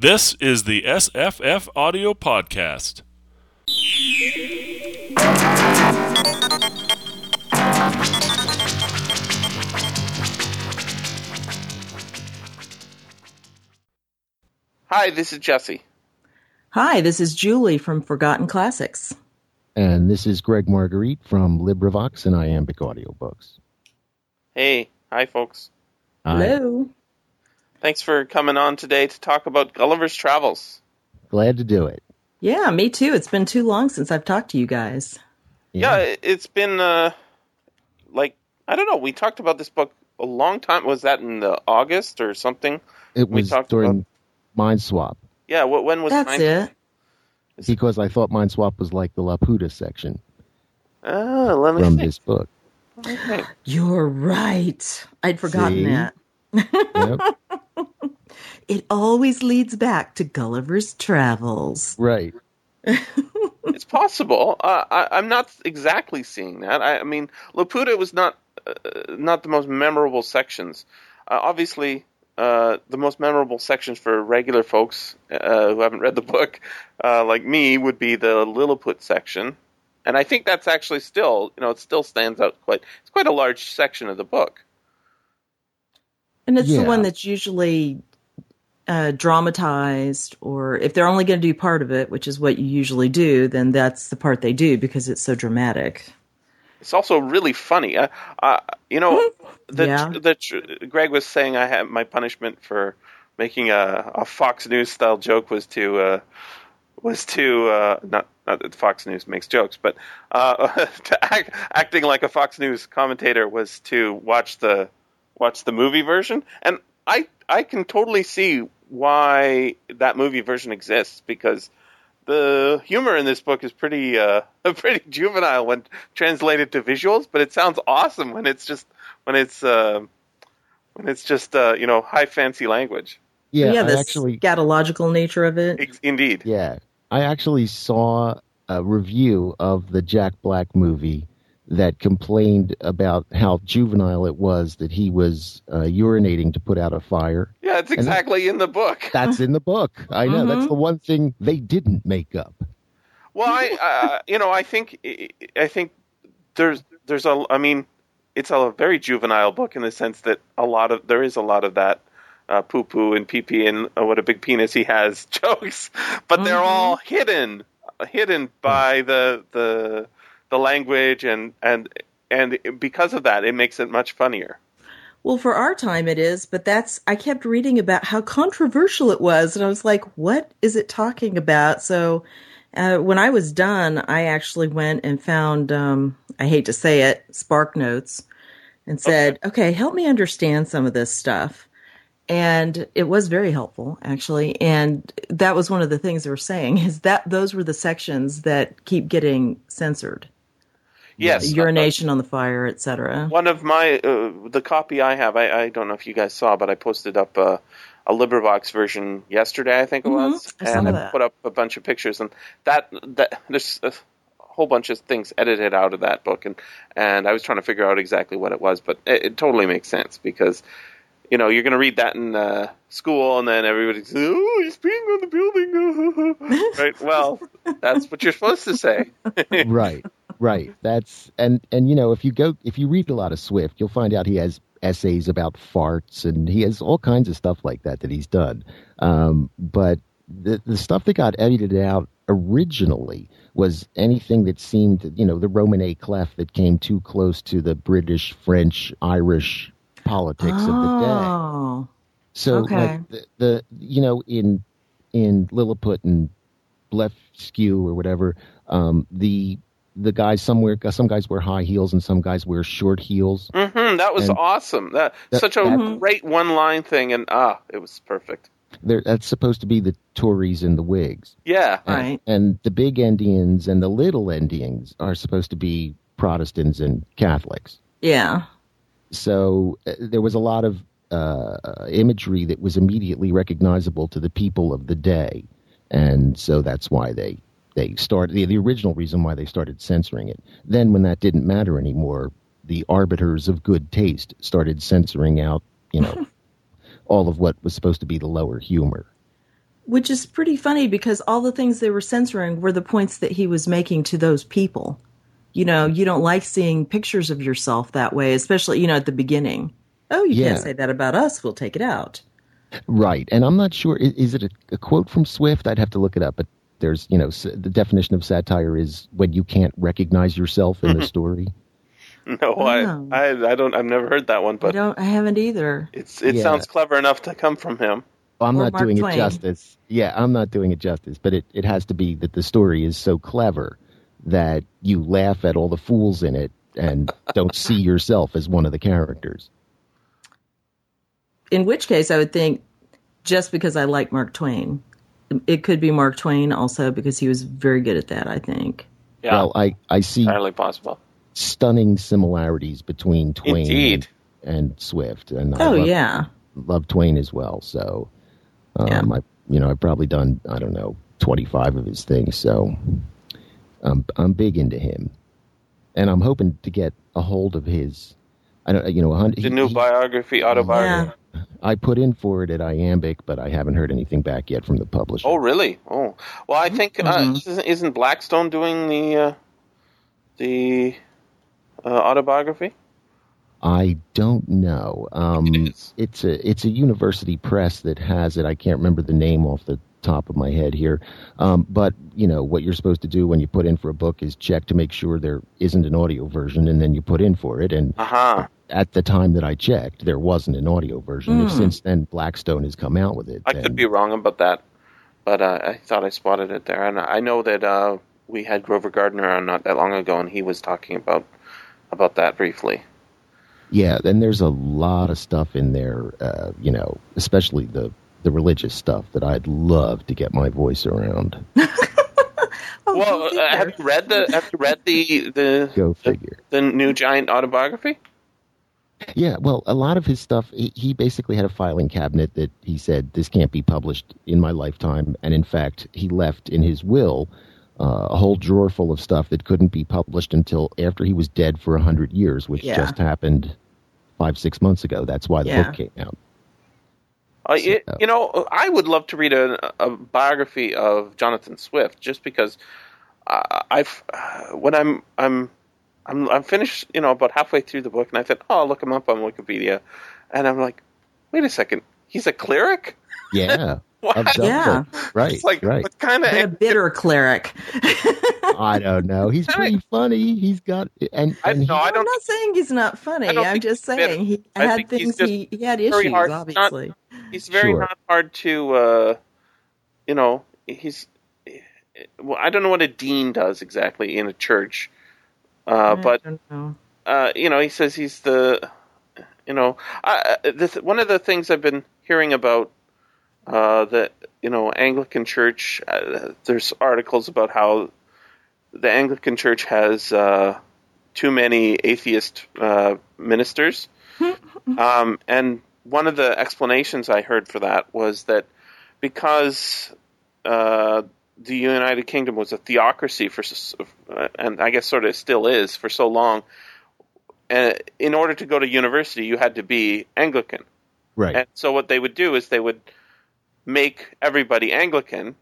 This is the SFF Audio Podcast. Hi, this is Jesse. Hi, this is Julie from Forgotten Classics. And this is Greg Marguerite from LibriVox and Iambic Audiobooks. Hey, hi folks. Hi. Hello. Thanks for coming on today to talk about Gulliver's Travels. Glad to do it. Yeah, me too. It's been too long since I've talked to you guys. Yeah, it's been, I don't know, we talked about this book a long time. Was that in August or something? It was during Mind Swap. Yeah, when was Mind Swap? That's it. Because I thought Mind Swap was like the Laputa section. Oh, let me think. From this book. Okay. You're right. I'd forgotten that. Yep. It always leads back to Gulliver's Travels. Right. It's possible. I'm not exactly seeing that. I mean, Laputa was not the most memorable sections. Obviously, the most memorable sections for regular folks who haven't read the book, like me, would be the Lilliput section. And I think that's actually still, it still stands out quite. It's quite a large section of the book. And it's the one that's usually dramatized, or if they're only going to do part of it, which is what you usually do, then that's the part they do because it's so dramatic. It's also really funny. Greg was saying I had my punishment for making a Fox News style joke was to not that Fox News makes jokes, but to acting like a Fox News commentator was to watch the movie version. And I can totally see why that movie version exists, because the humor in this book is pretty juvenile when translated to visuals, but it sounds awesome when it's just high fancy language. Yeah, the scatological nature of it. Indeed. Yeah, I actually saw a review of the Jack Black movie that complained about how juvenile it was that he was urinating to put out a fire. Yeah, it's exactly in the book. That's in the book. I know. Mm-hmm. That's the one thing they didn't make up. Well, I think there's a. I mean, it's a very juvenile book in the sense that there is a lot of that poo-poo and pee-pee and what a big penis he has jokes, but they're all hidden by the language, and because of that, it makes it much funnier. Well, for our time it is, but I kept reading about how controversial it was, and I was like, what is it talking about? So when I was done, I actually went and found, I hate to say it, Spark Notes, and said, okay, help me understand some of this stuff. And it was very helpful, actually. And that was one of the things they were saying, is that those were the sections that keep getting censored. Yes. Urination on the fire, etc. One of my, the copy I have, I don't know if you guys saw, but I posted up a LibriVox version yesterday, I think it was. And I put up a bunch of pictures. And that there's a whole bunch of things edited out of that book. And I was trying to figure out exactly what it was. But it totally makes sense, because you're going to read that in school, and then everybody's, oh, he's peeing on the building. Right? Well, that's what you're supposed to say. Right. That's and if you read a lot of Swift, you'll find out he has essays about farts, and he has all kinds of stuff like that he's done. But the stuff that got edited out originally was anything that seemed, the Romanée clef that came too close to the British, French, Irish politics of the day. So like the in Lilliput and Blefuscu or whatever, the guys some guys wear high heels and some guys wear short heels. Mm-hmm, that was awesome. That's such a great one line thing, and it was perfect. That's supposed to be the Tories and the Whigs. Yeah, right. And the big Indians and the little Indians are supposed to be Protestants and Catholics. Yeah. So there was a lot of imagery that was immediately recognizable to the people of the day. And so that's why they started, the original reason why they started censoring it. Then when that didn't matter anymore, the arbiters of good taste started censoring out, all of what was supposed to be the lower humor. Which is pretty funny because all the things they were censoring were the points that he was making to those people. You know, you don't like seeing pictures of yourself that way, especially, you know, at the beginning. Oh, you can't say that about us. We'll take it out. Right. And I'm not sure. Is it a quote from Swift? I'd have to look it up. But there's, you know, the definition of satire is when you can't recognize yourself in the story. No, I don't. I've never heard that one. But I haven't either. It sounds clever enough to come from him. Well, I'm not Mark doing Twain. It justice. Yeah, I'm not doing it justice. But it has to be that the story is so clever that you laugh at all the fools in it and don't see yourself as one of the characters. In which case, I would think just because I like Mark Twain, it could be Mark Twain also because he was very good at that, I think. Yeah, well, I see entirely possible stunning similarities between Twain and Swift. And I love Twain as well. So, I've probably done, I don't know, 25 of his things. So I'm big into him, and I'm hoping to get a hold of his. I don't, you know, autobiography. Yeah. I put in for it at Iambic, but I haven't heard anything back yet from the publisher. Oh, really? Oh, well, I think isn't Blackstone doing the autobiography? I don't know. It is. It's a university press that has it. I can't remember the name off the top of my head here. But, you know, what you're supposed to do when you put in for a book is check to make sure there isn't an audio version, and then you put in for it. And at the time that I checked, there wasn't an audio version. If since then, Blackstone has come out with it. I could be wrong about that, but I thought I spotted it there. And I know that we had Grover Gardner on not that long ago, and he was talking about that briefly. Yeah, then there's a lot of stuff in there, you know, especially the religious stuff that I'd love to get my voice around. Have you read the New Giant autobiography? Yeah, well, a lot of his stuff, he basically had a filing cabinet that he said, this can't be published in my lifetime. And in fact, he left in his will a whole drawer full of stuff that couldn't be published until after he was dead for 100 years, which just happened 5-6 months ago. That's why the book came out. You know, I would love to read a biography of Jonathan Swift, just because I'm finished, you know, about halfway through the book, and I thought, oh, I'll look him up on Wikipedia, and I'm like, wait a second, he's a cleric? Yeah. What? Yeah. Right. It's like what kind of a bitter cleric. I don't know. He's pretty funny. He's got I'm not saying he's not funny. I'm just saying he had issues, hard, obviously. Not hard to you know, I don't know what a dean does exactly in a church. But I don't know. You know, he says he's the, you know, one of the things I've been hearing about the, you know, Anglican Church, there's articles about how the Anglican Church has too many atheist ministers. And one of the explanations I heard for that was that because the United Kingdom was a theocracy for, and I guess sort of still is for so long, in order to go to university, you had to be Anglican. Right. And so what they would do is they would make everybody Anglican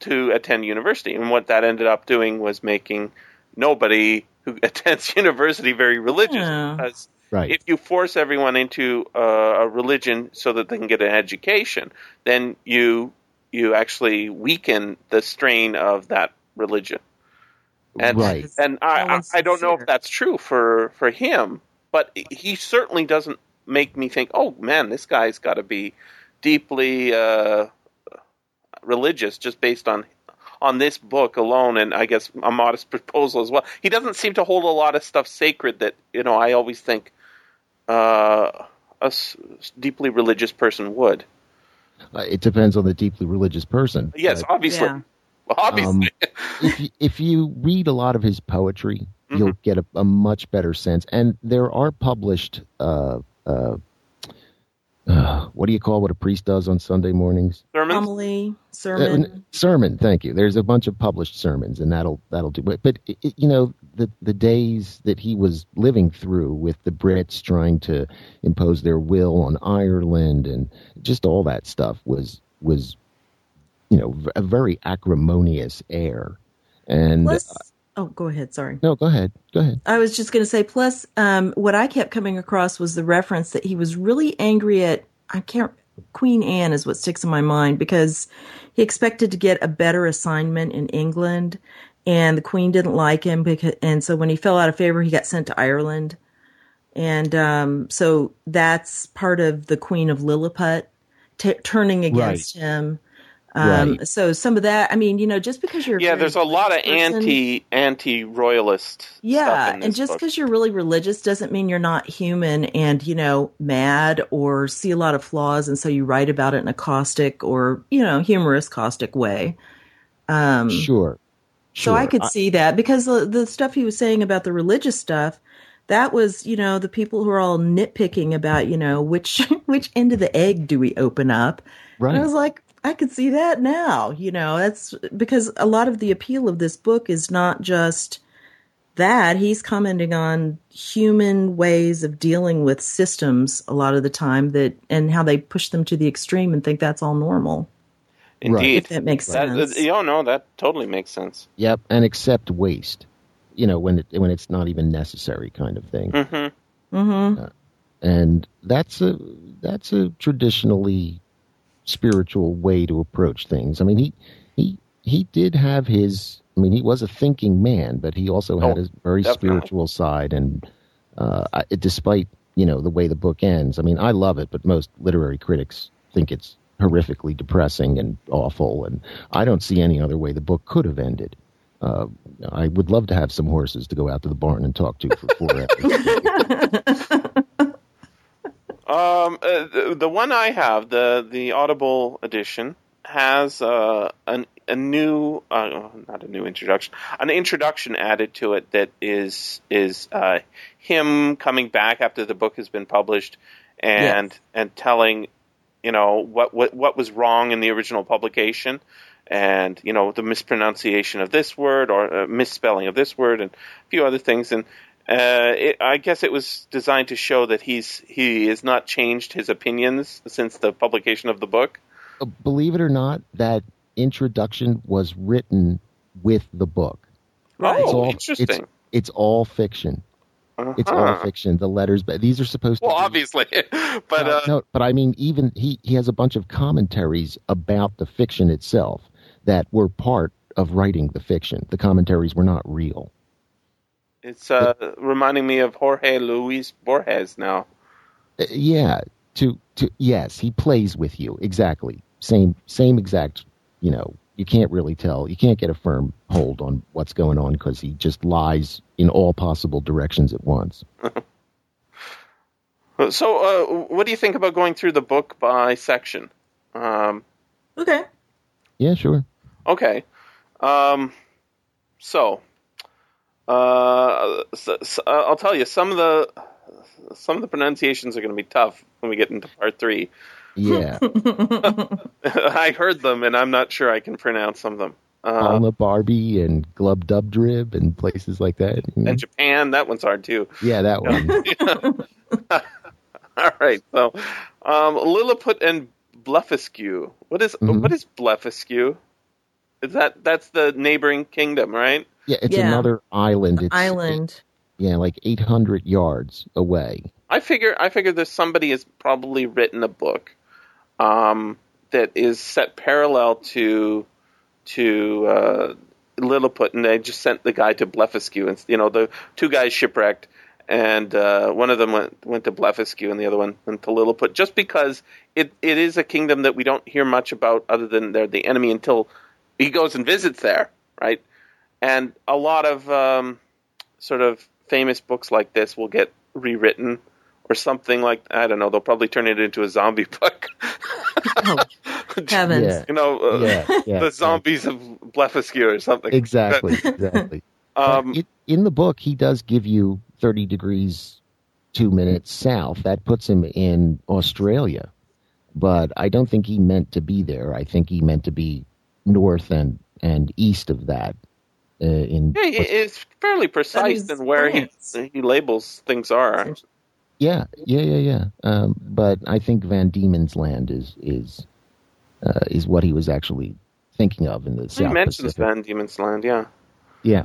to attend university. And what that ended up doing was making nobody who attends university very religious. Yeah. Because if you force everyone into a religion so that they can get an education, then you actually weaken the strain of that religion. And, and I don't know if that's true for him, but he certainly doesn't make me think, oh, man, this guy's got to be deeply religious, just based on this book alone, and I guess A Modest Proposal as well. He doesn't seem to hold a lot of stuff sacred that, you know, I always think a deeply religious person would. It depends on the deeply religious person. Yes, obviously. Yeah. Obviously. If you read a lot of his poetry, you'll get a much better sense. And there are published what do you call what a priest does on Sunday mornings? Sermon. Thank you. There's a bunch of published sermons, and that'll do. But you know, the days that he was living through with the Brits trying to impose their will on Ireland, and just all that stuff was you know, a very acrimonious air. And oh, go ahead. Sorry. No, go ahead. Go ahead. I was just going to say, plus what I kept coming across was the reference that he was really angry at, Queen Anne is what sticks in my mind, because he expected to get a better assignment in England, and the Queen didn't like him. And so when he fell out of favor, he got sent to Ireland. And so that's part of the Queen of Lilliput turning against him. Right. So some of that, I mean, you know, just because you're... there's a lot of anti-royalist stuff in this and just because you're really religious doesn't mean you're not human and, you know, mad or see a lot of flaws. And so you write about it in a caustic or, you know, humorous caustic way. Sure. So I could see that, because the stuff he was saying about the religious stuff, that was, you know, the people who are all nitpicking about, you know, which end of the egg do we open up? Right. And I was like, I could see that now, you know, that's because a lot of the appeal of this book is not just that. He's commenting on human ways of dealing with systems a lot of the time, that and how they push them to the extreme and think that's all normal. Indeed. If that makes sense. That totally makes sense. Yep. And accept waste, you know, when it's not even necessary kind of thing. Mm-hmm. Mm-hmm. And that's a traditionally spiritual way to approach things. I mean, he did have his... I mean, he was a thinking man, but he also had a very spiritual side. And despite, you know, the way the book ends, I mean, I love it, but most literary critics think it's horrifically depressing and awful. And I don't see any other way the book could have ended. I would love to have some horses to go out to the barn and talk to for 4 hours. The one I have, the Audible edition, has an introduction added to it that is him coming back after the book has been published and telling, you know, what was wrong in the original publication, and, you know, the mispronunciation of this word or misspelling of this word and a few other things. And I guess it was designed to show that he has not changed his opinions since the publication of the book. Believe it or not, that introduction was written with the book. Right. Interesting. It's all fiction. Uh-huh. It's all fiction. The letters, but these are supposed to be... Well, obviously. But but I mean, even he has a bunch of commentaries about the fiction itself that were part of writing the fiction. The commentaries were not real. It's reminding me of Jorge Luis Borges now. Yeah, yes, he plays with you, exactly. Same exact, you know, you can't really tell. You can't get a firm hold on what's going on because he just lies in all possible directions at once. So what do you think about going through the book by section? Okay. Yeah, sure. Okay. So I'll tell you, some of the pronunciations are going to be tough when we get into part 3. Yeah. I heard them, and I'm not sure I can pronounce some of them. Balnibarbi and Glubbdubdrib and places like that. And Japan, that one's hard too. Yeah, that one. All right. So, Lilliput and Blefuscu. What is Blefuscu? Is that's the neighboring kingdom, right? Yeah, it's another island. Like 800 yards away. I figure that somebody has probably written a book that is set parallel to Lilliput, and they just sent the guy to Blefuscu, and, you know, the two guys shipwrecked, and one of them went to Blefuscu, and the other one went to Lilliput, just because it is a kingdom that we don't hear much about, other than they're the enemy, until he goes and visits there, right? And a lot of sort of famous books like this will get rewritten or something like, I don't know, they'll probably turn it into a zombie book. Oh, heavens. Yeah. You know, the zombies of Blefuscu or something. Exactly. In the book, he does give you 30 degrees, 2 minutes south. That puts him in Australia. But I don't think he meant to be there. I think he meant to be north and east of that. It's fairly precise in where he labels things are. Yeah. But I think Van Diemen's Land is what he was actually thinking of in the South Pacific. He mentions Van Diemen's Land, yeah. Yeah.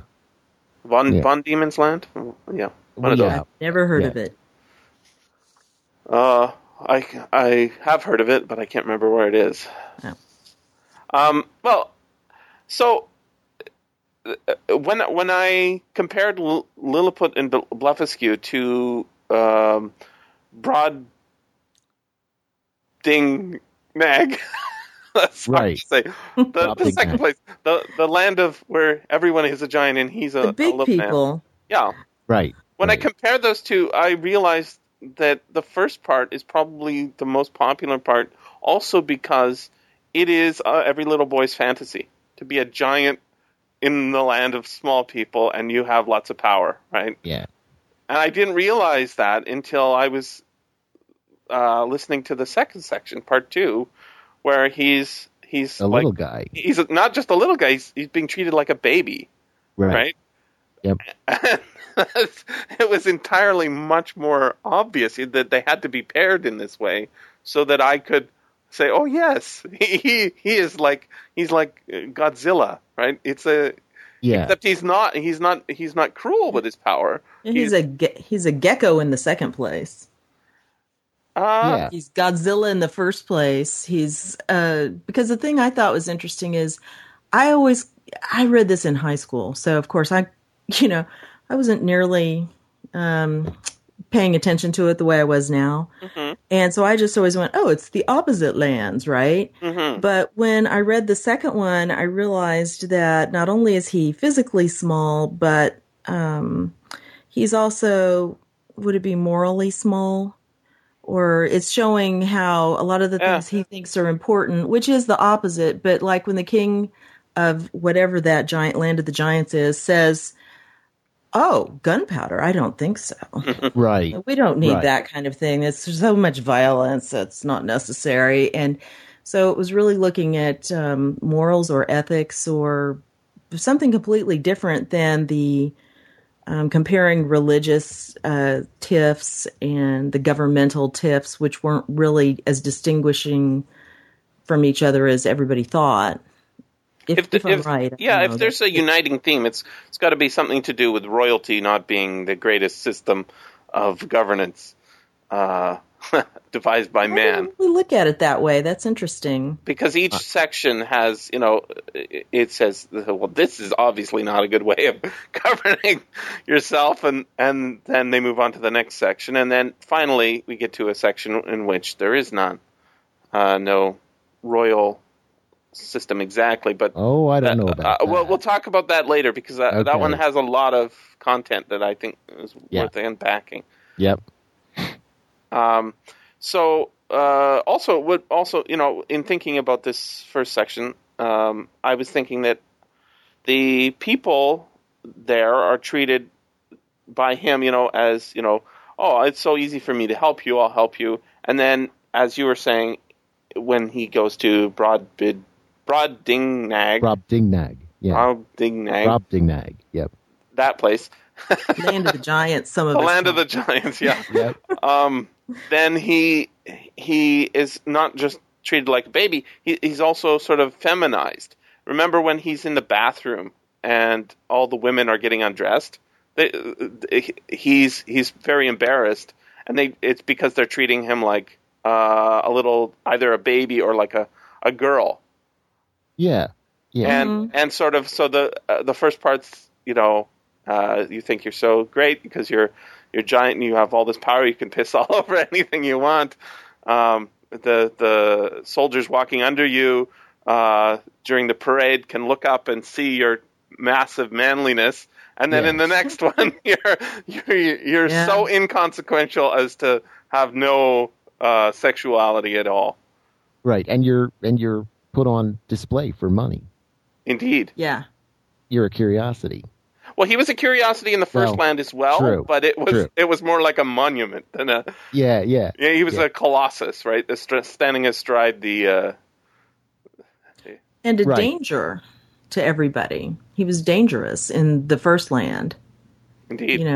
Von Diemen's Land? Yeah. I've never heard of it. I have heard of it, but I can't remember where it is. No. So when I compared Lilliput and Blefuscu to Brobdingnag, that's right. Hard to say. The second place, the land of where everyone is a giant and he's a big little people. Man. Yeah, right. When I compared those two, I realized that the first part is probably the most popular part, also because it is every little boy's fantasy to be a giant in the land of small people, and you have lots of power, right? Yeah. And I didn't realize that until I was listening to the second section, part two, where he's a little guy. He's not just a little guy. He's being treated like a baby, right? Yep. It was entirely much more obvious that they had to be paired in this way, so that I could say, "Oh yes, he is like he's like Godzilla, right?" It's a except he's not cruel with his power. And he's a gecko in the second place. He's Godzilla in the first place. He's because the thing I thought was interesting is I read this in high school, so of course I wasn't nearly paying attention to it the way I was now. Mm-hmm. And so I just always went, oh, it's the opposite lands, right? Mm-hmm. But when I read the second one, I realized that not only is he physically small, but he's also, would it be morally small? Or it's showing how a lot of the things he thinks are important, which is the opposite. But like when the king of whatever that giant land of the giants is says, oh, gunpowder. I don't think so. Right. We don't need that kind of thing. It's so much violence that's not necessary. And so it was really looking at morals or ethics or something completely different than the comparing religious tiffs and the governmental tiffs, which weren't really as distinguishing from each other as everybody thought. If there's a uniting theme, it's got to be something to do with royalty not being the greatest system of governance devised by man. We look at it that way. That's interesting. Because each section has, it says, well, this is obviously not a good way of governing yourself, and then they move on to the next section, and then finally we get to a section in which there is none, no royal system exactly, but I don't know about that. We'll talk about that later because that one has a lot of content that I think is worth unpacking. Yep. So in thinking about this first section, I was thinking that the people there are treated by him, as oh, it's so easy for me to help you. I'll help you. And then, as you were saying, when he goes to Brobdingnag. Yep. That place. Land of the Giants. Of the Giants. Yeah. Yep. Then he is not just treated like a baby. He's also sort of feminized. Remember when he's in the bathroom and all the women are getting undressed? He's very embarrassed, and it's because they're treating him like a little either a baby or like a girl. Yeah, yeah, and sort of. So the first part's you think you're so great because you're giant and you have all this power. You can piss all over anything you want. The soldiers walking under you during the parade can look up and see your massive manliness. And then in the next one, you're so inconsequential as to have no sexuality at all. Right, and you're put on display for money. Indeed. Yeah. You're a curiosity. Well, he was a curiosity in the first land as well, but it was more like a monument than a... Yeah. Yeah, he was a colossus, right? Standing astride the... And a danger to everybody. He was dangerous in the first land. Indeed.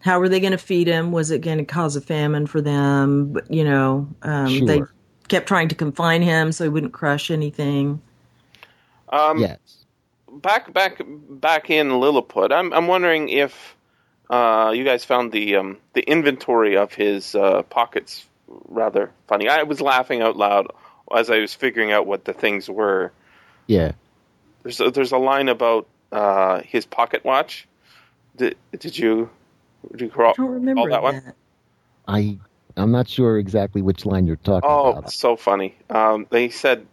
How were they going to feed him? Was it going to cause a famine for them? They kept trying to confine him so he wouldn't crush anything. Yes. Back in Lilliput, I'm wondering if you guys found the inventory of his pockets rather funny. I was laughing out loud as I was figuring out what the things were. Yeah. There's a line about his pocket watch. Did you recall that one? I'm not sure exactly which line you're talking about. Oh, so funny. They said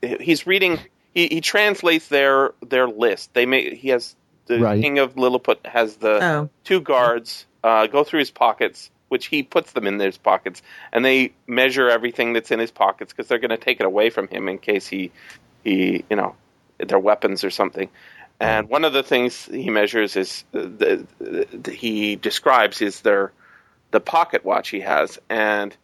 he's reading. He translates their list. King of Lilliput has the two guards go through his pockets, which he puts them in his pockets, and they measure everything that's in his pockets because they're going to take it away from him in case he their weapons or something. And one of the things he measures is he describes is the pocket watch he has, and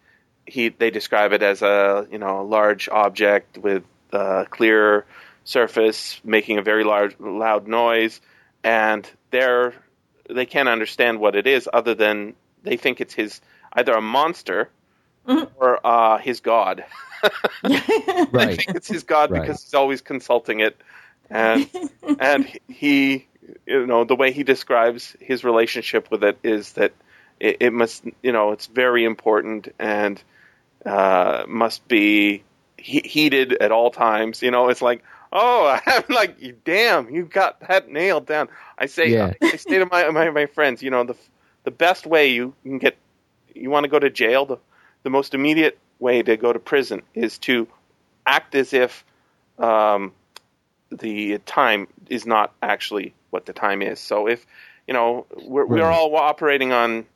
they describe it as a large object with a clear surface making a very loud noise, and they can't understand what it is other than they think it's his either a monster or his god. They think it's his god because he's always consulting it. And he, the way he describes his relationship with it is that it must, it's very important and must be heated at all times. It's like, I'm like, damn, you got that nailed down. I say to my friends, the best way you can get, you want to go to jail, the most immediate way to go to prison is to act as if the time is not actually what the time is. So if, we're all operating on,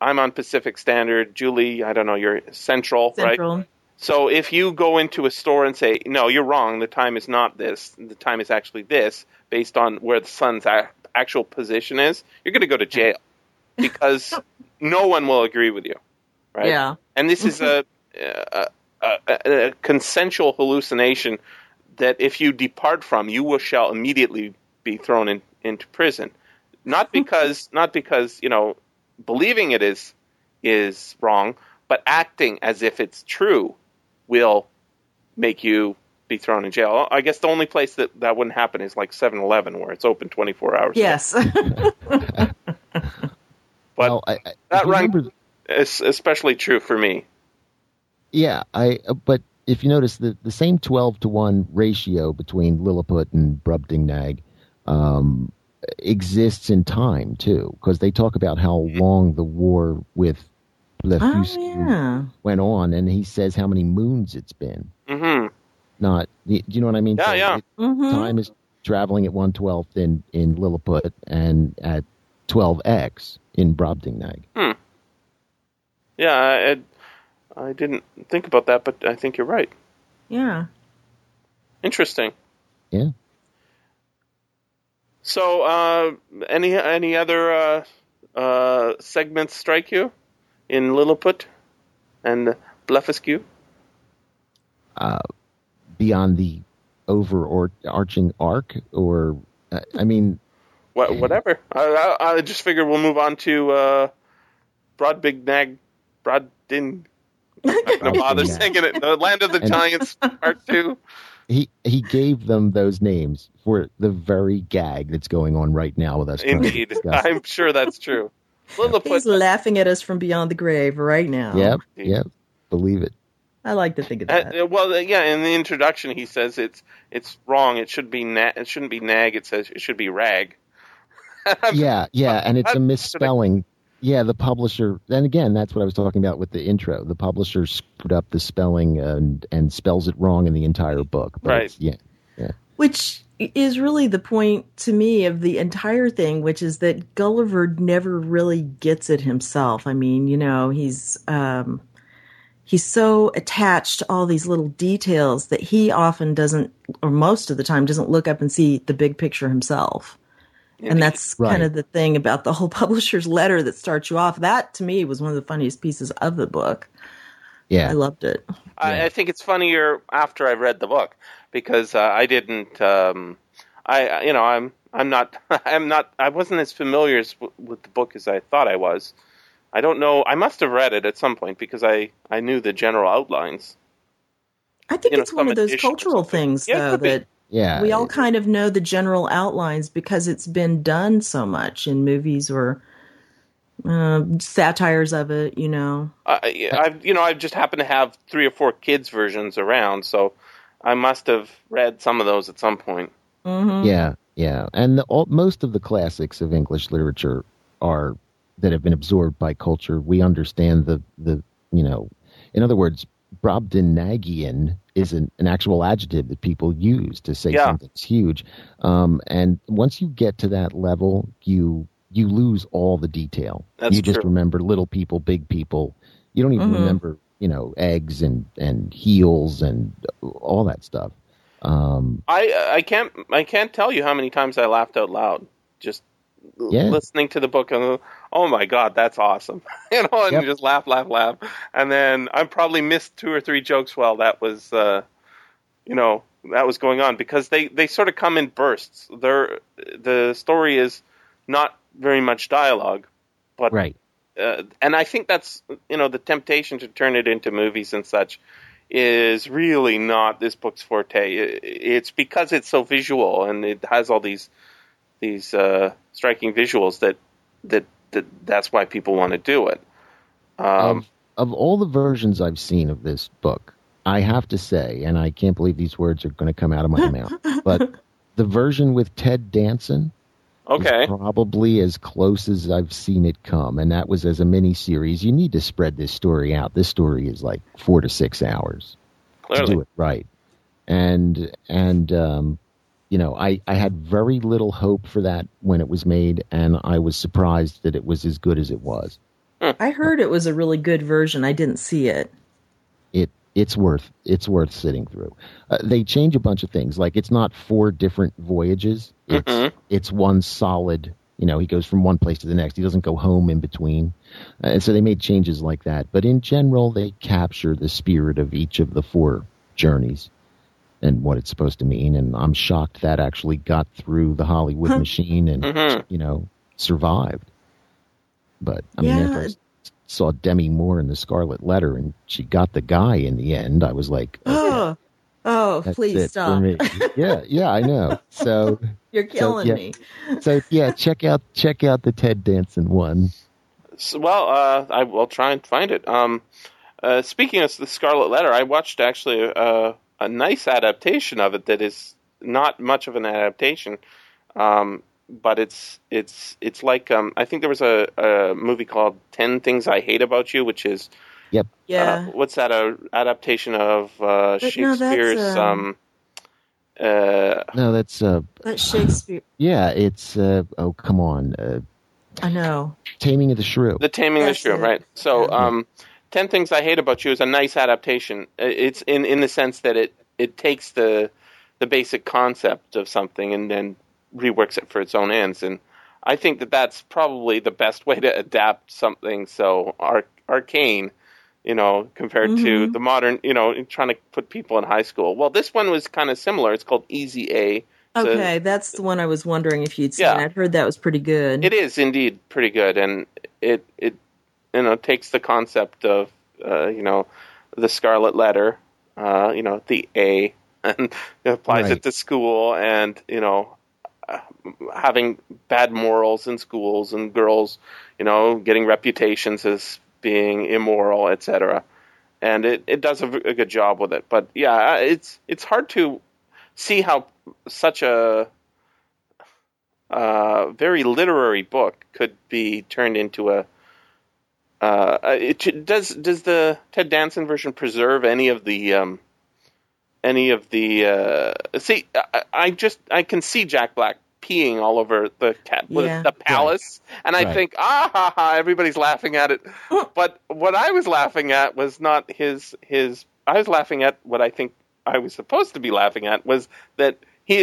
I'm on Pacific Standard, Julie, I don't know, you're Central, right? So if you go into a store and say, no, you're wrong, the time is not this, the time is actually this, based on where the sun's actual position is, you're going to go to jail because no one will agree with you, right? Yeah. And this is a consensual hallucination that if you depart from, you shall immediately be thrown into prison. Not because believing it is wrong, but acting as if it's true will make you be thrown in jail. I guess the only place that wouldn't happen is like 7-Eleven, where it's open 24 hours. Yes. But well, that rang is especially true for me. Yeah, but if you notice the same 12-to-1 ratio between Lilliput and Brobdingnag exists in time too, because they talk about how long the war with Blefuscu went on, and he says how many moons it's been. Mm-hmm. Not, do you know what I mean? Yeah, so yeah. Time is traveling at 1/12 in Lilliput and at 12x in Brobdingnag. Hmm. Yeah. I didn't think about that, but I think you're right. Yeah. Interesting. Yeah. So, any other segments strike you in Lilliput and Blefuscu? Beyond the overarching arc, or I mean, whatever. I just figured we'll move on to Brobdingnag. I'm not going to bother singing it. The Land of the Giants, Part 2. He gave them those names for the very gag that's going on right now with us. Indeed. I'm sure that's true. He's laughing at us from beyond the grave right now. Yep. Believe it. I like to think of that. In the introduction he says it's wrong. It should be it shouldn't be nag. It says it should be rag. And it's a misspelling. Yeah, the publisher, and again, that's what I was talking about with the intro. The publisher screwed up the spelling and spells it wrong in the entire book. But right. Yeah. Which is really the point to me of the entire thing, which is that Gulliver never really gets it himself. I mean, he's so attached to all these little details that he often doesn't, or most of the time, doesn't look up and see the big picture himself. And that's kind of the thing about the whole publisher's letter that starts you off. That, to me, was one of the funniest pieces of the book. Yeah. I loved it. I think it's funnier after I read the book because I didn't I wasn't as familiar with the book as I thought I was. I don't know. I must have read it at some point because I knew the general outlines. I think it's one of those cultural things, though, that Yeah, we all kind of know the general outlines because it's been done so much in movies or satires of it, you know. I just happen to have 3 or 4 kids' versions around, so I must have read some of those at some point. Mm-hmm. Yeah, and most of the classics of English literature that have been absorbed by culture. We understand the in other words, Brobdingnagian is an actual adjective that people use to say something's huge. And once you get to that level, you lose all the detail. That's true. Just remember little people, big people. You don't even remember, eggs and heels and all that stuff. I can't tell you how many times I laughed out loud just listening to the book and oh my God, that's awesome. You just laugh. And then I probably missed 2 or 3 jokes while that was going on because they sort of come in bursts. The story is not very much dialogue, but right. And I think that's the temptation to turn it into movies and such is really not this book's forte. It's because it's so visual and it has all these striking visuals that's why people want to do it. Of all the versions I've seen of this book, I have to say, and I can't believe these words are going to come out of my mouth, but the version with Ted Danson is probably as close as I've seen it come, and that was as a mini-series. You need to spread this story out. This story is like 4 to 6 hours to do it right. I had very little hope for that when it was made, and I was surprised that it was as good as it was. I heard it was a really good version. I didn't see it. It's worth sitting through. They change a bunch of things. Like, it's not 4 different voyages. It's one solid, he goes from one place to the next. He doesn't go home in between. And so they made changes like that. But in general, they capture the spirit of each of the 4 journeys and what it's supposed to mean. And I'm shocked that actually got through the Hollywood machine and, survived. But I mean, if I saw Demi Moore in The Scarlet Letter and she got the guy in the end, I was like, please stop. Yeah, I know. So you're killing me. So yeah, check out the Ted Danson one. So, I will try and find it. Speaking of The Scarlet Letter, I watched actually, a nice adaptation of it that is not much of an adaptation, but it's like I think there was a movie called 10 Things I Hate About You, which is what's that? A adaptation of Shakespeare's? That's Shakespeare. Yeah, it's oh come on, I know. Taming of the Shrew. The Taming of the Shrew, right? So. 10 Things I Hate About You is a nice adaptation. It's in the sense that it takes the basic concept of something and then reworks it for its own ends. And I think that's probably the best way to adapt something so arcane, compared to the modern, trying to put people in high school. Well, this one was kind of similar. It's called Easy A. Okay, that's the one I was wondering if you'd seen. Yeah. I'd heard that was pretty good. It is indeed pretty good, and it takes the concept of, the Scarlet Letter, the A, and applies it to school and, having bad morals in schools and girls, getting reputations as being immoral, etc. And it does a good job with it. But, yeah, it's hard to see how such a very literary book could be turned into a... Does the Ted Danson version preserve any of the I can see Jack Black peeing all over the palace, and I think everybody's laughing at it, but what I was laughing at was not his I was laughing at what I think I was supposed to be laughing at was that he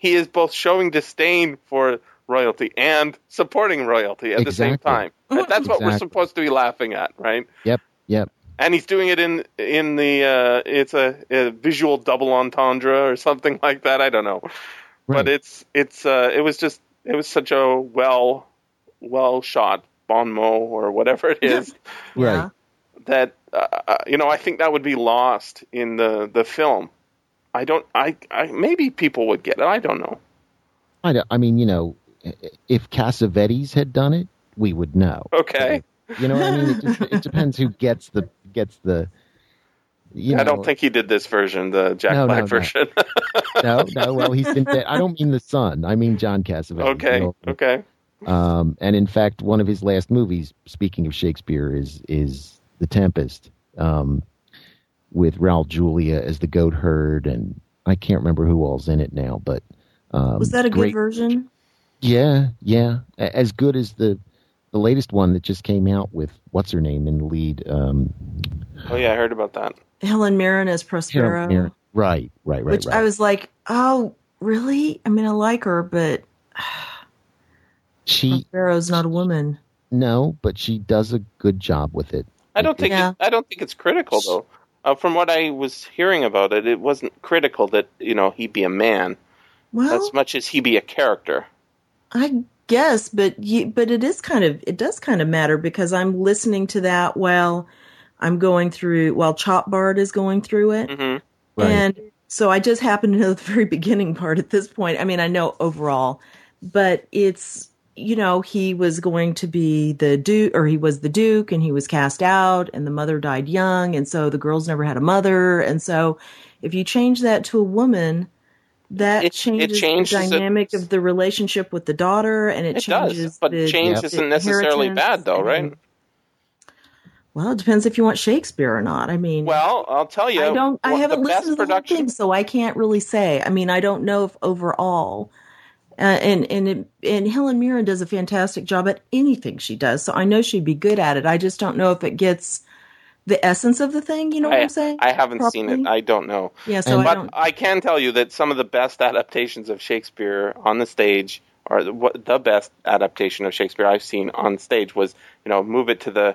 is both showing disdain for royalty and supporting royalty at the same time. That's what we're supposed to be laughing at, right? Yep. And he's doing it in the it's a visual double entendre or something like that. I don't know, but it was such a well shot bon mot or whatever it is, right? That I think that would be lost in the film. I don't. I maybe people would get it. I don't know. I mean, you know, if Cassavetes had done it, we would know. Okay. So, you know what I mean? It depends who gets the. You know, I don't think he did this version, the Jack Black version. No. Well, he's been dead. I don't mean the son. I mean John Cassavetes. Okay. You know? Okay. And in fact, one of his last movies, speaking of Shakespeare, is The Tempest, with Raoul Julia as the goat herd, and I can't remember who all's in it now. But was that a good version? Yeah, as good as the latest one that just came out with what's her name in the lead. Oh yeah, I heard about that. Helen Mirren as Prospero. Helen Mirren. Right. Which I was like, oh really? I mean, I like her, but. Prospero's not a woman. No, but she does a good job with it. I don't think it's critical though. From what I was hearing about it, it wasn't critical that he be a man, as much as he be a character. I guess, but it does kind of matter because I'm listening to that while I'm going through Chop Bard is going through it, mm-hmm. Right. And so I just happen to know the very beginning part at this point. I mean, I know overall, but it's. He was going to be the duke, or he was the duke, and he was cast out, and the mother died young, and so the girls never had a mother. And so if you change that to a woman, that changes the dynamic of the relationship with the daughter, and it changes. But change isn't necessarily bad, though, right? Well, it depends if you want Shakespeare or not. I mean, well, I'll tell you, I haven't listened to the whole thing, so I can't really say. I mean, I don't know if overall. And Helen Mirren does a fantastic job at anything she does, so I know she'd be good at it. I just don't know if it gets the essence of the thing. You know what I'm saying? I haven't seen it. I don't know. Yeah, I can tell you that some of the best adaptations of Shakespeare on the stage, or the best adaptation of Shakespeare I've seen on stage was, move it to the.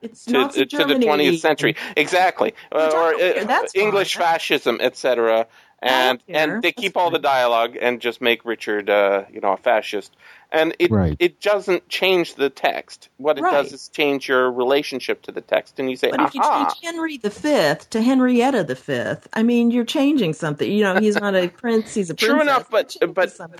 It's to the 20th century, exactly, or English fascism, etc. And they keep all the dialogue and just make Richard, a fascist. And it doesn't change the text. What it does is change your relationship to the text. And you say, but if you change Henry V to Henrietta V, I mean, you're changing something. He's not a prince; he's a princess. True enough, but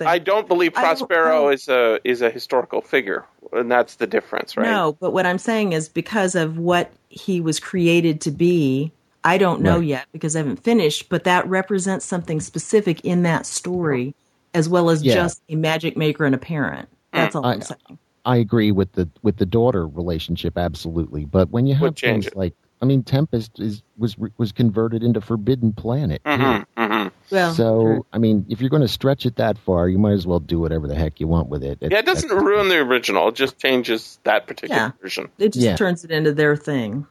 I don't believe Prospero is a historical figure, and that's the difference, right? No, but what I'm saying is because of what he was created to be. I don't know yet because I haven't finished, but that represents something specific in that story as well as just a magic maker and a parent. That's all I'm saying. I agree with the daughter relationship, absolutely. But when you have things Tempest was converted into Forbidden Planet. Mm-hmm, mm-hmm. Well, so, sure. I mean, if you're going to stretch it that far, you might as well do whatever the heck you want with it. It doesn't ruin the original. It just changes that particular version. It just turns it into their thing.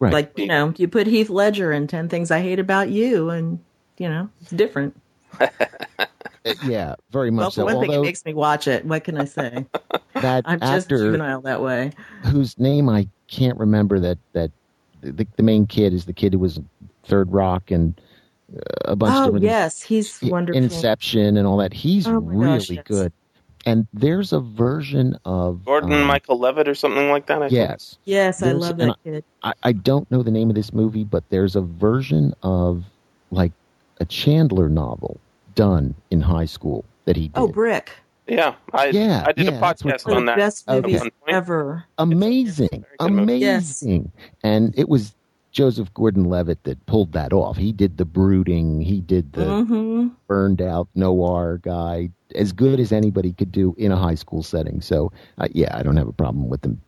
Right. Like, you put Heath Ledger in 10 Things I Hate About You, and, it's different. Yeah, very much so. Well, one thing, it makes me watch it. What can I say? That I'm actor, just juvenile that way. Whose name I can't remember, that the main kid is the kid who was Third Rock and a bunch of different... Oh, yes, he's wonderful. Inception and all that. He's really good. And there's a version of... Gordon Michael Levitt or something like that, I think. Yes, I love that kid. I don't know the name of this movie, but there's a version of, a Chandler novel done in high school that he did. Oh, Brick. Yeah. I did a podcast on that. Best movies ever. Amazing. Yes. And it was Joseph Gordon-Levitt that pulled that off. He did the brooding, he did the burned-out noir guy, as good as anybody could do in a high school setting. So, I don't have a problem with them,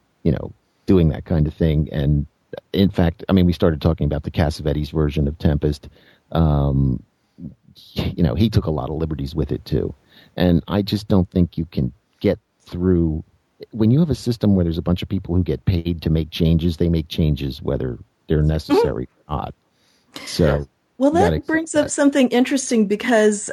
doing that kind of thing. And in fact, I mean, we started talking about the Cassavetes version of Tempest. He took a lot of liberties with it too. And I just don't think you can get through when you have a system where there's a bunch of people who get paid to make changes. They make changes whether they're necessary or not. So, well, that brings up something interesting because,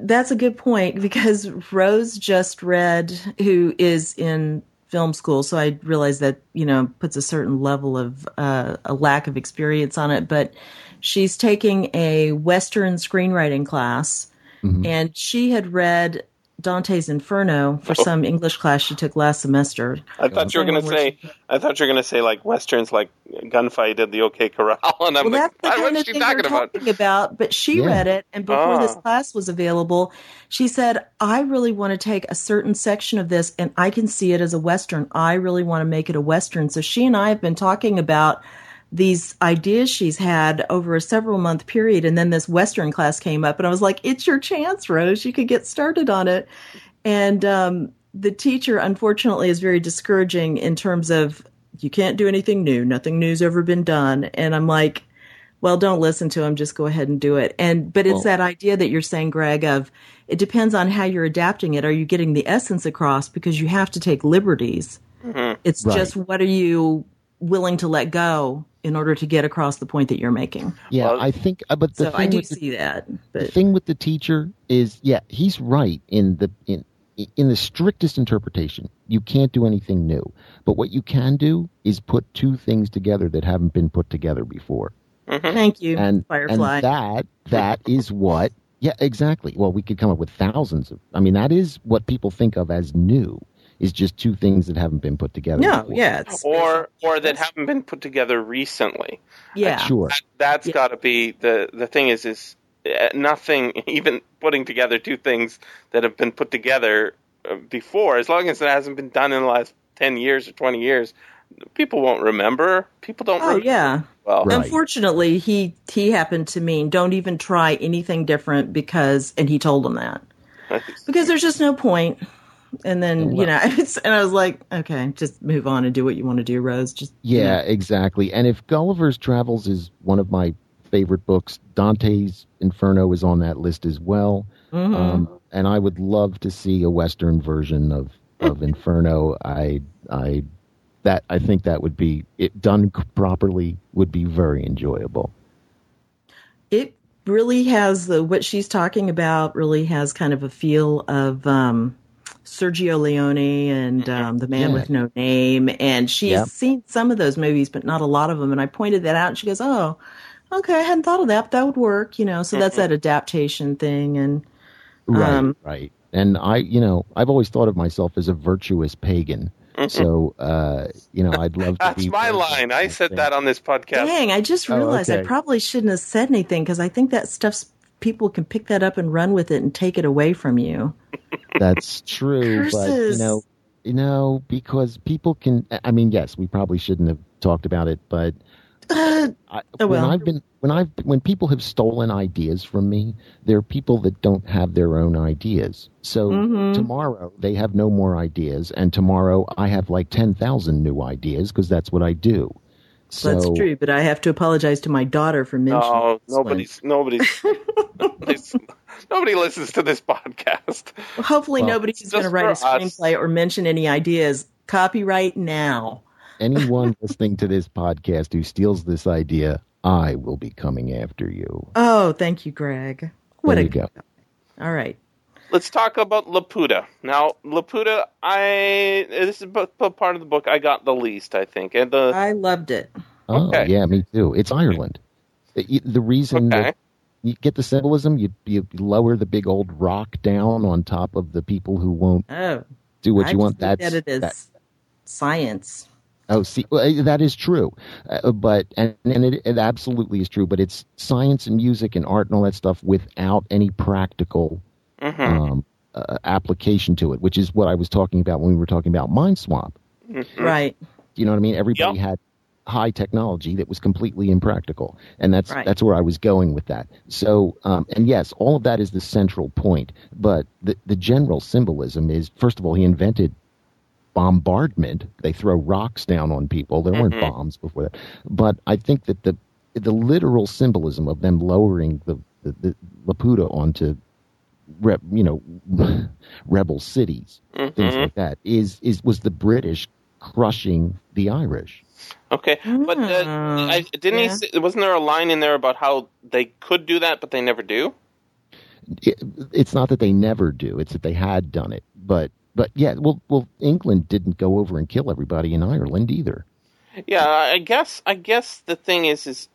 that's a good point because Rose just read, who is in film school, so I realize that, puts a certain level of a lack of experience on it, but she's taking a Western screenwriting class, and she had read Dante's Inferno for some English class she took last semester. I thought you were going to say like westerns, like Gunfight at the OK Corral, and I'm well, that's the kind of thing you're talking about. But she read it, and before this class was available, she said, "I really want to take a certain section of this, and I can see it as a western. I really want to make it a western." So she and I have been talking about these ideas she's had over a several-month period, and then this western class came up, and I was like, it's your chance, Rose. You could get started on it. And the teacher, unfortunately, is very discouraging in terms of, you can't do anything new. Nothing new's ever been done. And I'm like, well, don't listen to him. Just go ahead and do it. But it's that idea that you're saying, Greg, of it depends on how you're adapting it. Are you getting the essence across? Because you have to take liberties. Mm-hmm. It's just, what are you willing to let go in order to get across the point that you're making? Yeah, I think, but the thing I do see that. But the thing with the teacher is, he's right in the strictest interpretation. You can't do anything new, but what you can do is put two things together that haven't been put together before. Mm-hmm. Thank you, Firefly. And that is what. Yeah, exactly. Well, we could come up with thousands of. I mean, that is what people think of as new. Is just two things that haven't been put together. No, before. Yeah. Or that haven't been put together recently. Yeah. Sure. That's got to be the thing is nothing, even putting together two things that have been put together before, as long as it hasn't been done in the last 10 years or 20 years, people won't remember. People don't remember. Oh, yeah. Well, right. Unfortunately, he happened to mean don't even try anything different and he told them that. Because there's just no point. And then, and I was like, okay, just move on and do what you want to do, Rose. Exactly. And if Gulliver's Travels is one of my favorite books, Dante's Inferno is on that list as well. Mm-hmm. And I would love to see a Western version of Inferno. I think that would be, it done properly, would be very enjoyable. It really has what she's talking about really has kind of a feel of, Sergio Leone and The Man with No Name, and she's seen some of those movies but not a lot of them, and I pointed that out, and she goes, oh, okay, I hadn't thought of that, but that would work, so that's that adaptation thing. And right, and I I've always thought of myself as a virtuous pagan, so I'd love to that's be my line. I said that on this podcast. Dang, I just realized I probably shouldn't have said anything, because I think that stuff's people can pick that up and run with it and take it away from you. That's true. Curses. But, because people can, yes, we probably shouldn't have talked about it, but when people have stolen ideas from me, they're people that don't have their own ideas. So tomorrow they have no more ideas. And tomorrow I have like 10,000 new ideas, because that's what I do. So, that's true, but I have to apologize to my daughter for mentioning. Oh, nobody listens to this podcast. Well, hopefully nobody's going to write a screenplay or mention any ideas. Copyright now. Anyone listening to this podcast who steals this idea, I will be coming after you. Oh, thank you, Greg. There you go. All right. Let's talk about Laputa. Now, Laputa, this is part of the book I got the least, I think. I loved it. Oh, yeah, me too. It's Ireland. The reason that you get the symbolism, you lower the big old rock down on top of the people who won't do what you want. Science. Oh, see, that is true, but it absolutely is true. But it's science and music and art and all that stuff without any practical application to it, which is what I was talking about when we were talking about Mind Swap. Mm-hmm. Right. You know what I mean? Everybody had high technology that was completely impractical, and that's where I was going with that. So, and yes, all of that is the central point, but the general symbolism is, first of all, he invented bombardment. They throw rocks down on people. There weren't bombs before that. But I think that the literal symbolism of them lowering the Laputa onto rebel cities, things like that, was the British crushing the Irish. Okay, but wasn't there a line in there about how they could do that, but they never do? It's not that they never do; it's that they had done it. But England didn't go over and kill everybody in Ireland either. Yeah, I guess the thing is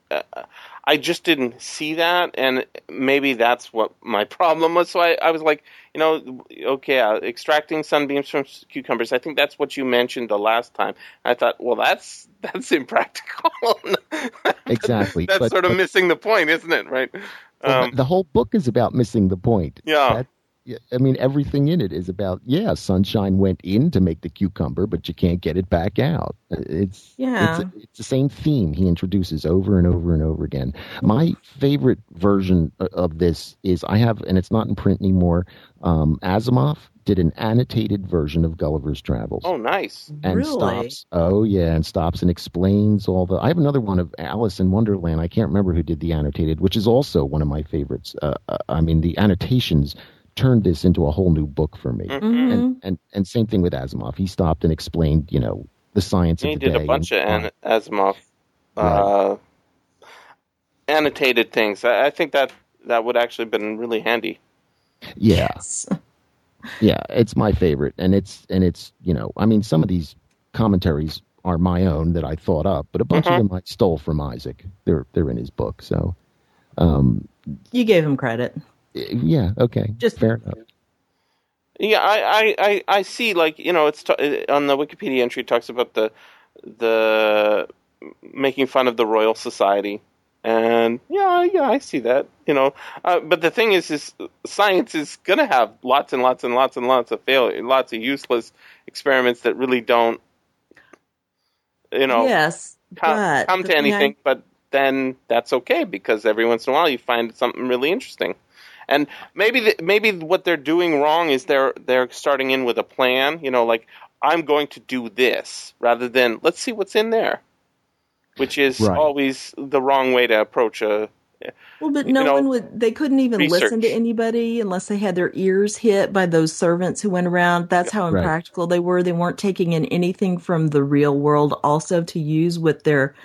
I just didn't see that, and maybe that's what my problem was. So I was like, extracting sunbeams from cucumbers. I think that's what you mentioned the last time. I thought, well, that's impractical. Exactly. That's sort of missing the point, isn't it? Right. Well, the whole book is about missing the point. Yeah. Everything in it is about, sunshine went in to make the cucumber, but you can't get it back out. It's the same theme he introduces over and over and over again. My favorite version of this is I have, and it's not in print anymore, Asimov did an annotated version of Gulliver's Travels. Oh, nice. And really? stops and explains all the... I have another one of Alice in Wonderland. I can't remember who did the annotated, which is also one of my favorites. The annotations turned this into a whole new book for me. Mm-hmm. And same thing with Asimov. He stopped and explained, the science of the day. He did a bunch of Asimov annotated things. I think that would actually have been really handy. Yeah. Yes. Yeah, it's my favorite. And it's some of these commentaries are my own that I thought up, but a bunch of them I stole from Isaac. They're in his book. So you gave him credit. Yeah. Okay. Just fair enough. Yeah, I see. It's on the Wikipedia entry. It talks about the making fun of the Royal Society, and I see that. But the thing is science is gonna have lots and lots and lots and lots of failure, lots of useless experiments that really don't, come to anything. But then that's okay, because every once in a while you find something really interesting. And maybe what they're doing wrong is they're starting in with a plan, I'm going to do this, rather than let's see what's in there, which is always the wrong way to approach a. Well, but no one would. They couldn't even listen to anybody unless they had their ears hit by those servants who went around. That's how impractical they were. They weren't taking in anything from the real world, also to use with their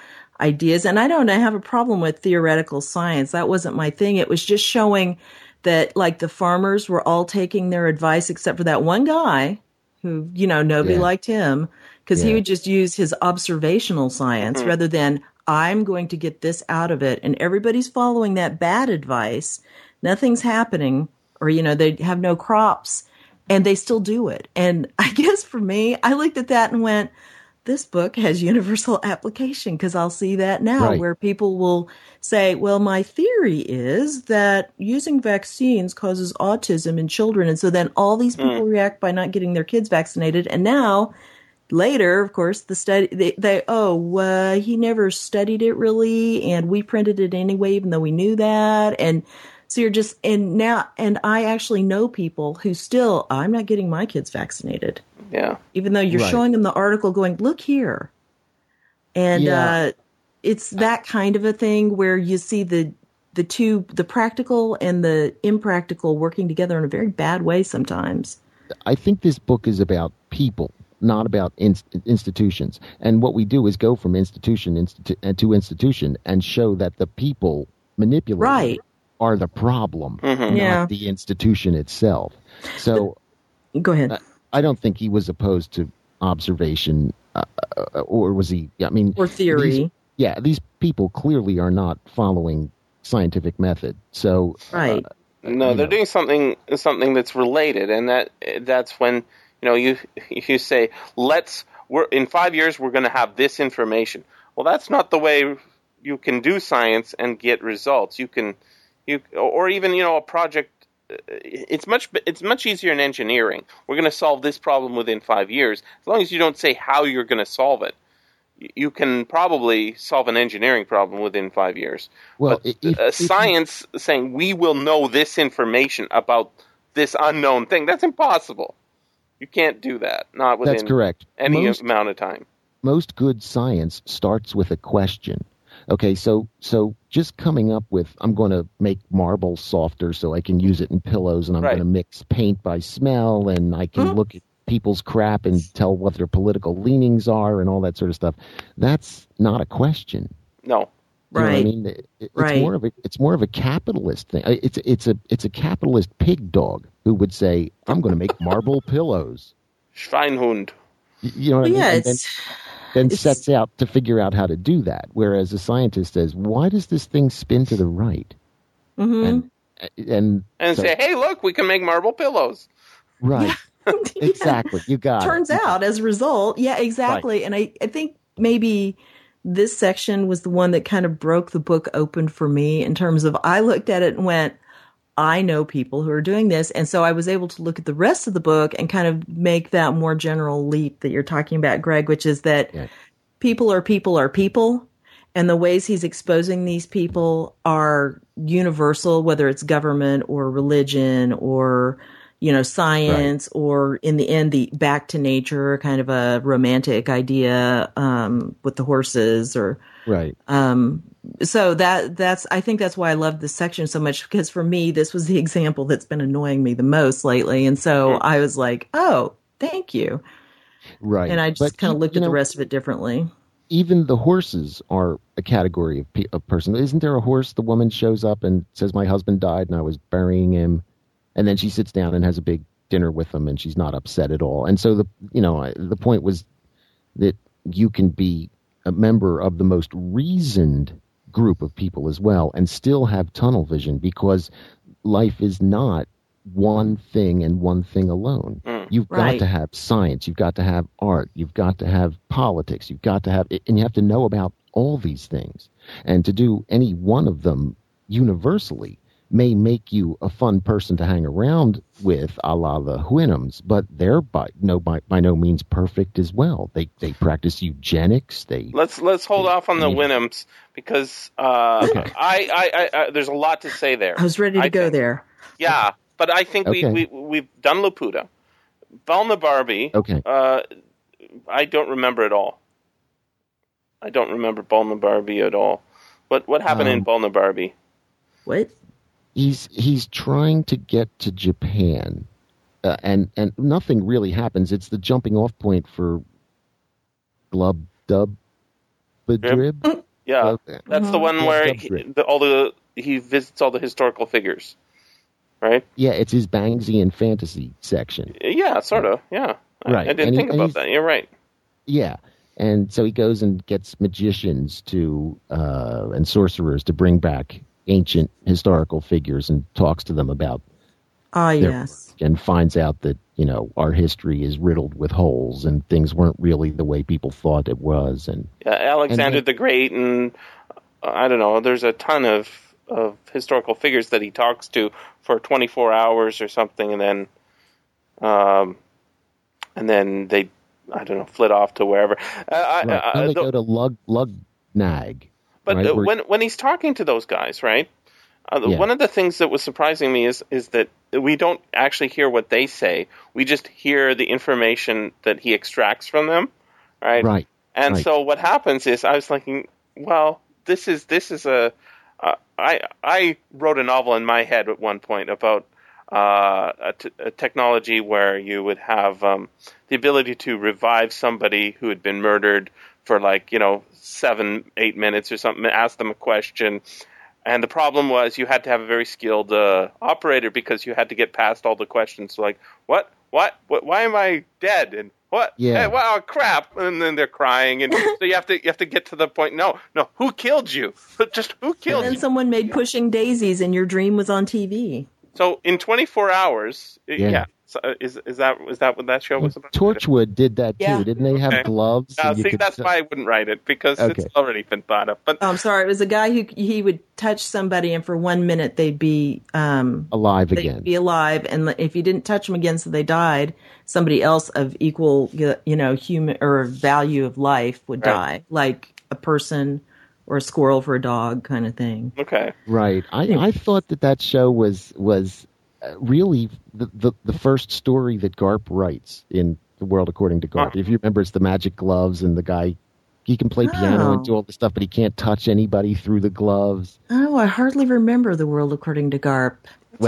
ideas. And I have a problem with theoretical science. That wasn't my thing. It was just showing that the farmers were all taking their advice except for that one guy who, nobody liked him, because he would just use his observational science rather than I'm going to get this out of it. And everybody's following that bad advice. Nothing's happening, or, they have no crops, and they still do it. And I guess for me, I looked at that and went, this book has universal application, because I'll see that now where people will say, well, my theory is that using vaccines causes autism in children. And so then all these people react by not getting their kids vaccinated. And now later, of course, the study, they he never studied it really. And we printed it anyway, even though we knew that. And so you're just, and now, and I actually know people who still, I'm not getting my kids vaccinated. Yeah. Even though you're showing them the article going, look here. And it's that kind of a thing where you see the two, the practical and the impractical working together in a very bad way sometimes. I think this book is about people, not about institutions. And what we do is go from institution to institution and show that the people manipulating are the problem, not the institution itself. So go ahead. I don't think he was opposed to observation, or was he? Or theory. These people clearly are not following scientific method. So, they're doing something that's related, and that's when you say, in 5 years we're going to have this information. Well, that's not the way you can do science and get results. Or even a project. It's much easier in engineering. We're going to solve this problem within 5 years. As long as you don't say how you're going to solve it, you can probably solve an engineering problem within 5 years. Well, but if saying we will know this information about this unknown thing, that's impossible. You can't do that. Not within any amount of time. Most good science starts with a question. Okay, so just coming up with, I'm going to make marble softer so I can use it in pillows, and I'm going to mix paint by smell, and I can look at people's crap and tell what their political leanings are and all that sort of stuff. That's not a question. No. You know what I mean? It's more of a capitalist thing. It's a capitalist pig dog who would say, I'm going to make marble pillows. Schweinhund. You know what I mean? It's... then sets out to figure out how to do that. Whereas a scientist says, why does this thing spin to the right? Mm-hmm. And so, say, hey, look, we can make marble pillows. Right. Yeah. Exactly. You got Turns it. Turns out, as a result, yeah, exactly. Right. And I think maybe this section was the one that kind of broke the book open for me in terms of I looked at it and went, I know people who are doing this. And so I was able to look at the rest of the book and kind of make that more general leap that you're talking about, Greg, which is that people are people. And the ways he's exposing these people are universal, whether it's government or religion or, you know, science or in the end, the back to nature kind of a romantic idea with the horses or. Right. So that's I think that's why I love this section so much, because for me, this was the example that's been annoying me the most lately. And so I was like, oh, thank you. Right. And I just kind of looked at the rest of it differently. Even the horses are a category of person. Isn't there a horse? The woman shows up and says, my husband died and I was burying him. And then she sits down and has a big dinner with him and she's not upset at all. And so, the point was that you can be a member of the most reasoned group of people as well and still have tunnel vision, because life is not one thing and one thing alone. You've got to have science, you've got to have art, you've got to have politics, you've got to have, and you have to know about all these things. And to do any one of them universally may make you a fun person to hang around with, a la the Houyhnhnms, but they're by no means perfect as well. They practice eugenics. Let's hold off on the Houyhnhnms because okay. I there's a lot to say there. I was ready to go there. Yeah, but I think we've done Laputa. Balnibarbi, I don't remember at all. I don't remember Balnibarbi at all. What happened in Balnibarbi? What? He's trying to get to Japan, and nothing really happens. It's the jumping off point for Glubbdubdrib. Yeah, that's the one where he visits all the historical figures. Right? Yeah, it's his Banksian fantasy section. Yeah, sort of. Yeah. Right. I didn't think about that. You're right. Yeah. And so he goes and gets magicians to and sorcerers to bring back ancient historical figures and talks to them about work, and finds out that, our history is riddled with holes and things weren't really the way people thought it was. And Alexander the Great and I don't know, there's a ton of historical figures that he talks to for 24 hours or something, and then they, I don't know, flit off to wherever. They go to Lugnag. But right, when he's talking to those guys, right, one of the things that was surprising me is that we don't actually hear what they say. We just hear the information that he extracts from them, right? Right. And so what happens is, I was thinking, well, this is a... I wrote a novel in my head at one point about a technology where you would have the ability to revive somebody who had been murdered for 7-8 minutes or something, ask them a question. And the problem was you had to have a very skilled operator, because you had to get past all the questions. So like, what, why am I dead? And what? Yeah. Hey, wow, crap. And then they're crying. And so you have to get to the point. No. Who killed you? Just who killed you? And then someone made Pushing Daisies and your dream was on TV. So in 24 hours. Yeah. So is that what that show was about? Torchwood did that too. Yeah. Didn't they have gloves? See, that's why I wouldn't write it, because it's already been thought of. But I'm sorry. It was a guy who he would touch somebody and for 1 minute they'd be alive again. They'd be alive, and if you didn't touch them again, so they died, somebody else of equal human or value of life would die, like a person or a squirrel for a dog kind of thing. Okay, right. I thought that show was. Really, the first story that Garp writes in The World According to Garp. If you remember, it's the magic gloves, and the guy, he can play piano and do all this stuff, but he can't touch anybody through the gloves. Oh, I hardly remember The World According to Garp. It's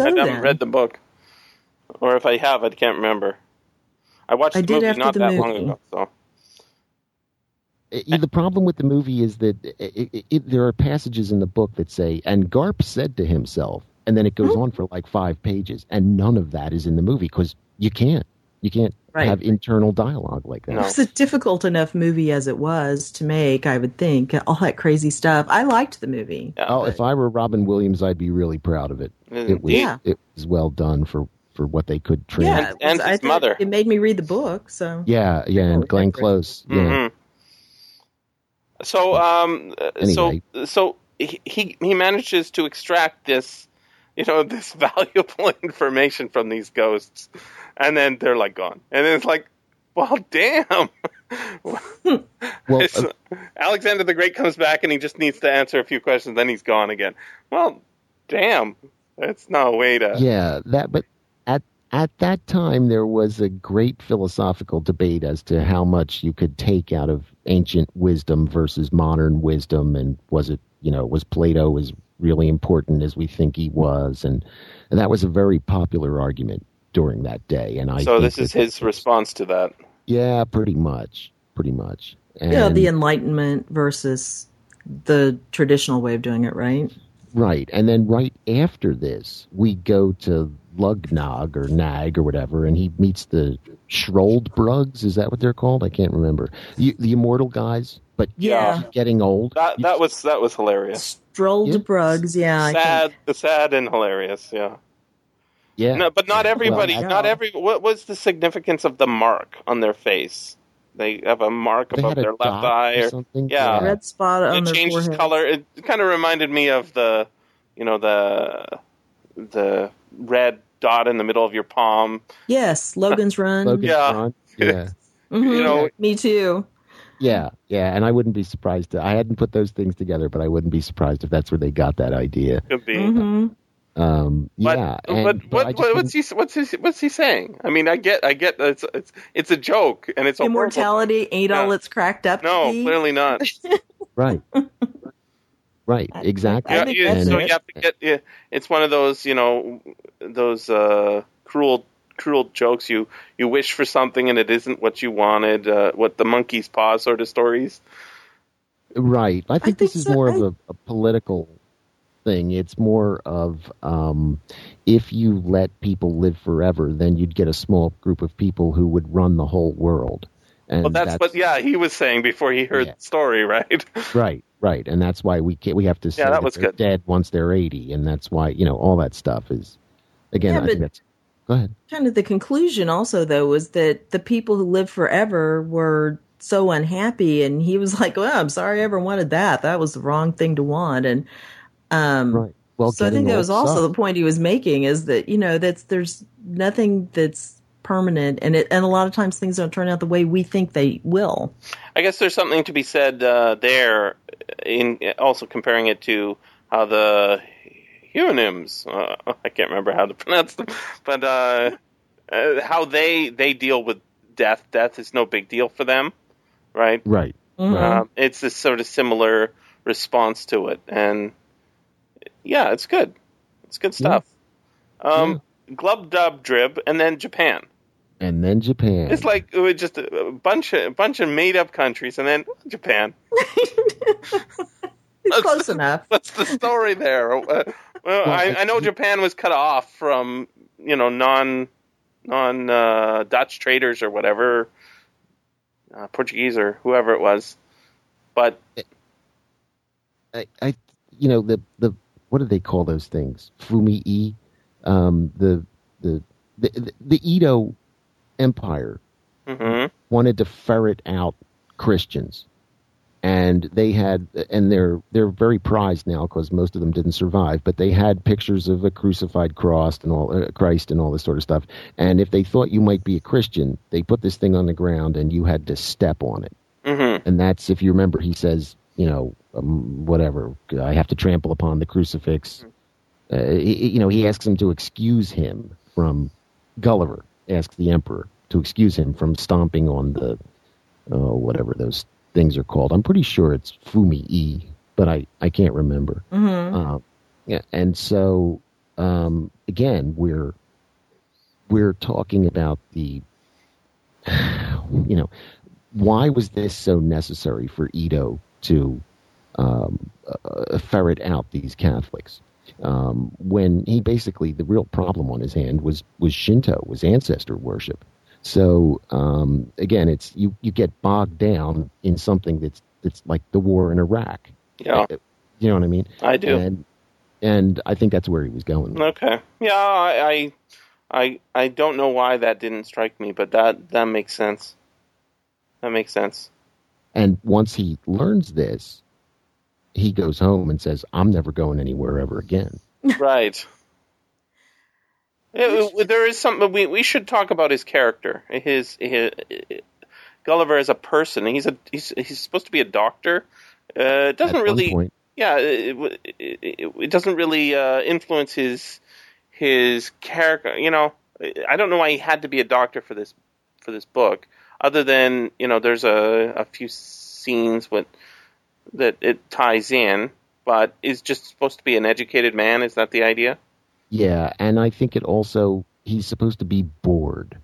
I haven't read the book. Or if I have, I can't remember. I watched the movie not that long ago, so... The problem with the movie is that there are passages in the book that say, and Garp said to himself, and then it goes on for 5 pages, and none of that is in the movie because you can't. You can't have internal dialogue like that. No. It's a difficult enough movie as it was to make, I would think. All that crazy stuff. I liked the movie. Yeah, if I were Robin Williams, I'd be really proud of it. It was well done for what they could treat. Yeah, and his mother. It made me read the book. So yeah, and Glenn Close. Yeah. Mm-hmm. So, anyway. so he manages to extract this, this valuable information from these ghosts, and then they're like gone, and then it's like, well, damn. Alexander the Great comes back, and he just needs to answer a few questions, then he's gone again. Well, damn, that's no way to. Yeah, that. But at that time, there was a great philosophical debate as to how much you could take out of ancient wisdom versus modern wisdom, and was it, was Plato as really important as we think he was, and that was a very popular argument during that day. And so this is his response to that. Yeah, pretty much. And, the Enlightenment versus the traditional way of doing it, right? Right, and then right after this, we go to Lugnog or Nag or whatever, and he meets the Sroldbrugs. Is that what they're called? I can't remember. The immortal guys, but getting old. That was hilarious. Sroldbrugs, yeah. Sad and hilarious, yeah. Yeah. No, but not everybody. Well, what was the significance of the mark on their face? They have a mark above their left eye, or something. Yeah, a red spot on their forehead. It changes color. It kind of reminded me of the, the red dot in the middle of your palm. Yes, Logan's Run. Run. Yeah. Mm-hmm. Me too. Yeah, and I wouldn't be surprised. I hadn't put those things together, but I wouldn't be surprised if that's where they got that idea. Could be. Mm-hmm. What's he saying? I mean, I get it's a joke, and it's immortality ain't all it's cracked up. No, clearly not. right, exactly. You have to get. It's one of those, cruel jokes. You wish for something, and it isn't what you wanted. What the monkey's paw sort of stories. Right. I think this is more of a political thing. It's more of if you let people live forever, then you'd get a small group of people who would run the whole world. And well, that's what he was saying before he heard the story, right? Right, and that's why we have to say that they're dead once they're 80, and that's why all that stuff is again. Yeah, I think that's go ahead. Kind of the conclusion also though was that the people who live forever were so unhappy, and he was like, "Well, I'm sorry I ever wanted that. That was the wrong thing to want." And right. Well, so I think that was also the point he was making, is that, there's nothing that's permanent, and a lot of times things don't turn out the way we think they will. I guess there's something to be said there, in also comparing it to how the Houyhnhnms, I can't remember how to pronounce them, but how they deal with death. Death is no big deal for them, right? Right. Mm-hmm. It's this sort of similar response to it, and yeah, it's good. It's good stuff. Yeah. Glubbdubdrib, and then Japan. It's like it was just a bunch of made-up countries, and then Japan. It's close enough. What's the story there? I know Japan was cut off from non Dutch traders or whatever, Portuguese or whoever it was, but I the what do they call those things? Fumi-e? The Edo Empire wanted to ferret out Christians, and they had, and they're very prized now because most of them didn't survive. But they had pictures of a crucified cross and all Christ and all this sort of stuff. And if they thought you might be a Christian, they put this thing on the ground, and you had to step on it. Mm-hmm. And that's, if you remember, he says, whatever, I have to trample upon the crucifix. He asks him to excuse him from Gulliver, asks the emperor to excuse him from stomping on the, whatever those things are called. I'm pretty sure it's Fumi-e, but I can't remember. Mm-hmm. And so, again, we're talking about the, why was this so necessary for Edo to ferret out these Catholics, when he basically, the real problem on his hand was Shinto, was ancestor worship. So again, it's you get bogged down in something that's like the war in Iraq. Yeah, you know what I mean. I do, and I think that's where he was going. Okay, yeah, I don't know why that didn't strike me, but that makes sense. That makes sense. And once he learns this, he goes home and says, "I'm never going anywhere ever again." Right. There is something we should talk about his character. His Gulliver as a person. He's supposed to be a doctor. It doesn't really. Yeah, it doesn't really influence his character. You know, I don't know why he had to be a doctor for this book. Other than, you know, there's a few scenes that it ties in, but is just supposed to be an educated man. Is that the idea? Yeah, and I think it also, he's supposed to be bored.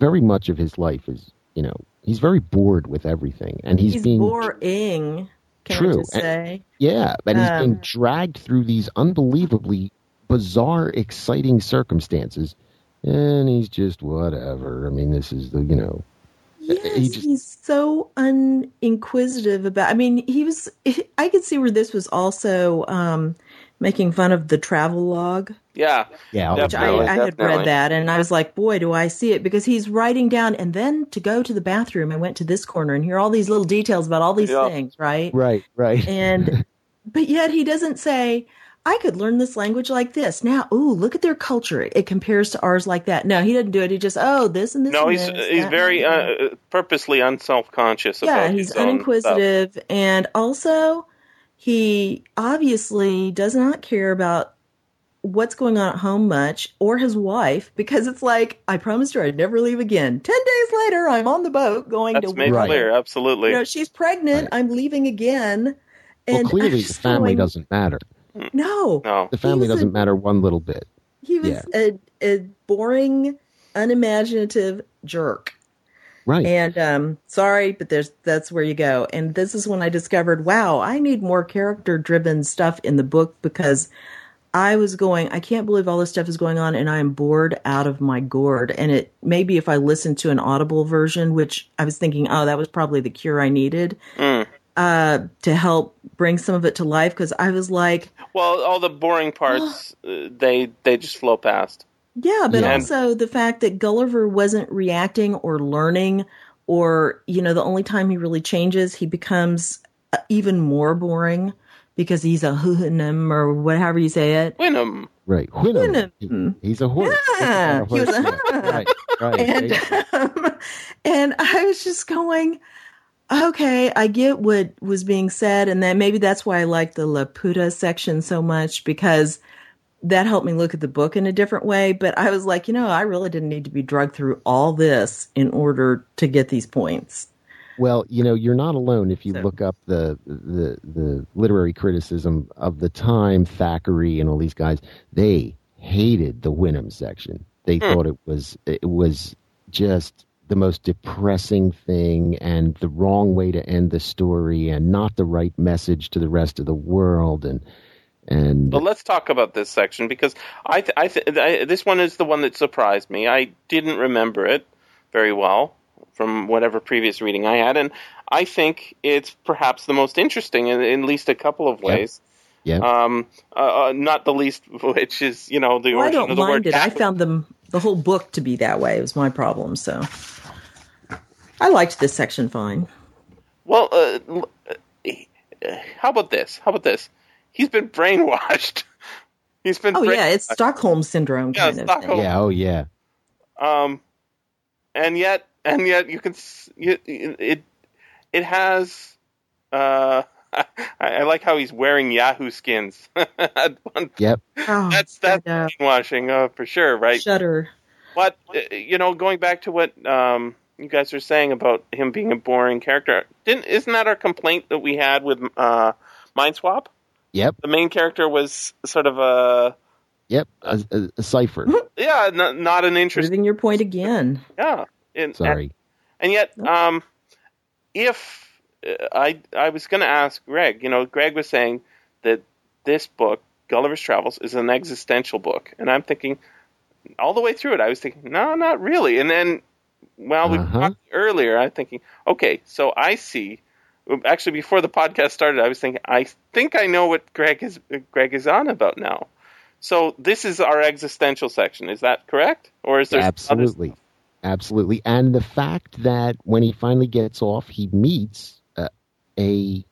Very much of his life is, you know, he's very bored with everything. And he's being boring, can I just say? And, yeah, but he's being dragged through these unbelievably bizarre, exciting circumstances. And he's just whatever. I mean, this is the, you know. Yes, he's so uninquisitive about. I mean, I could see where this was also making fun of the travel log. Yeah, which I had read that, and I was like, boy, do I see it, because he's writing down, and then to go to the bathroom, I went to this corner, and here are all these little details about all these things, right? Right. And but yet he doesn't say, I could learn this language like this. Now, ooh, look at their culture. It compares to ours like that. No, he doesn't do it. He just, this and this. No, he's very purposely unselfconscious. Yeah, about he's uninquisitive. Stuff. And also, he obviously does not care about what's going on at home much, or his wife, because it's like, I promised her I'd never leave again. 10 days later, I'm on the boat going to That's made clear, absolutely. You know, she's pregnant. Right. I'm leaving again. And well, clearly the family doesn't matter. No. The family doesn't matter one little bit. He was a boring, unimaginative jerk. Right. And sorry, but that's where you go. And this is when I discovered, wow, I need more character-driven stuff in the book, because I was going, I can't believe all this stuff is going on, and I am bored out of my gourd. And it maybe if I listened to an Audible version, which I was thinking, oh, that was probably the cure I needed. Mm. To help bring some of it to life, because I was like, well, all the boring parts, they just flow past. Yeah, but also the fact that Gulliver wasn't reacting or learning, or, you know, the only time he really changes, he becomes even more boring, because he's a Houyhnhnm, or whatever you say it. Houyhnhnm. Right. Houyhnhnm. He's a horse. Yeah, he was a Houyhnhnm. Right. And I was just going, okay, I get what was being said, and then maybe that's why I like the Laputa section so much, because that helped me look at the book in a different way. But I was like, you know, I really didn't need to be drugged through all this in order to get these points. Well, you know, you're not alone. If you look up the literary criticism of the time, Thackeray and all these guys, they hated the Houyhnhnm section. They thought it was just the most depressing thing, and the wrong way to end the story, and not the right message to the rest of the world. And well, let's talk about this section, because I this one is the one that surprised me. I didn't remember it very well from whatever previous reading I had, and I think it's perhaps the most interesting in at least a couple of ways. Yeah. Not the least of which is, you know, the origin of the word. I found the whole book to be that way. It was my problem, so. I liked this section fine. Well, how about this? He's been brainwashed. He's been. Oh yeah, it's Stockholm syndrome kind of thing. Yeah. Oh yeah. And yet, it has. I like how he's wearing Yahoo skins. Yep. That's brainwashing for sure, right? Shudder. But you know, going back to what you guys are saying about him being a boring character, isn't that our complaint that we had with Mind Swap? Yep. The main character was sort of a cipher. Yeah, not an interesting. Proving your point again. Yeah. Sorry. And yet, I was going to ask Greg. You know, Greg was saying that this book, Gulliver's Travels, is an existential book, and I'm thinking all the way through it, I was thinking, no, not really. And then Well, we talked earlier. I'm thinking, okay, so I see. Actually, before the podcast started, I was thinking, I think I know what Greg is on about now. So this is our existential section. Is that correct? Or is there absolutely, absolutely? And the fact that when he finally gets off, he meets a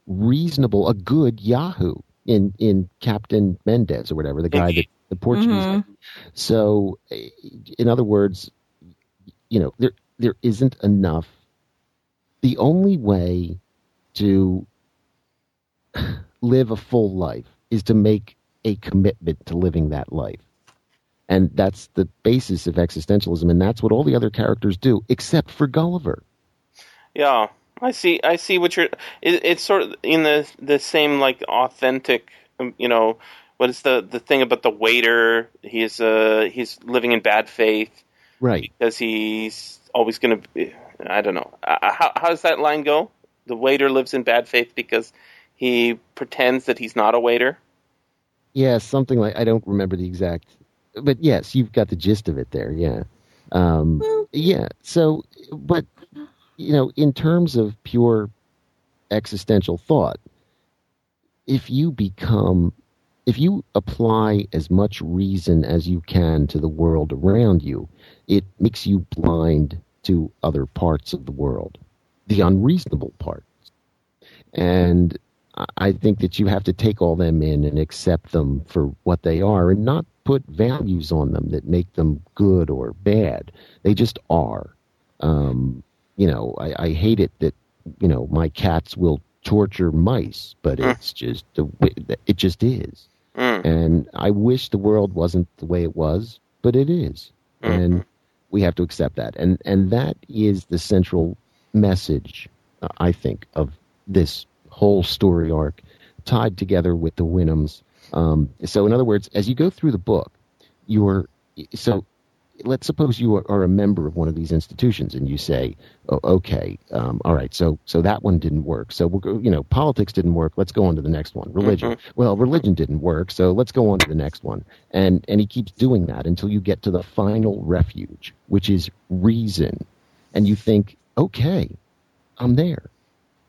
good Yahoo in Captain Mendez or whatever, the guy that the Portuguese. Mm-hmm. So, in other words, you know, there isn't enough. The only way to live a full life is to make a commitment to living that life. And that's the basis of existentialism, and that's what all the other characters do, except for Gulliver. Yeah, I see what you're... It's sort of in the same, like, authentic, you know, what is the thing about the waiter? He's living in bad faith. Right. Because he's always going to be... I don't know. How does that line go? The waiter lives in bad faith because he pretends that he's not a waiter? Yeah, something like... I don't remember the exact... But yes, you've got the gist of it there, yeah. Yeah, so... But, you know, in terms of pure existential thought, if you become... If you apply as much reason as you can to the world around you, it makes you blind to other parts of the world, the unreasonable parts. And I think that you have to take all them in and accept them for what they are and not put values on them that make them good or bad. They just are. You know, I hate it that, you know, my cats will torture mice, but it just is. And I wish the world wasn't the way it was, but it is. And we have to accept that. And that is the central message, I think, of this whole story arc tied together with the Houyhnhnms. So in other words, as you go through the book, let's suppose you are a member of one of these institutions and you say, oh, okay, all right, so that one didn't work. So, politics didn't work. Let's go on to the next one. Religion. Well, religion didn't work, so let's go on to the next one. And he keeps doing that until you get to the final refuge, which is reason. And you think, okay, I'm there.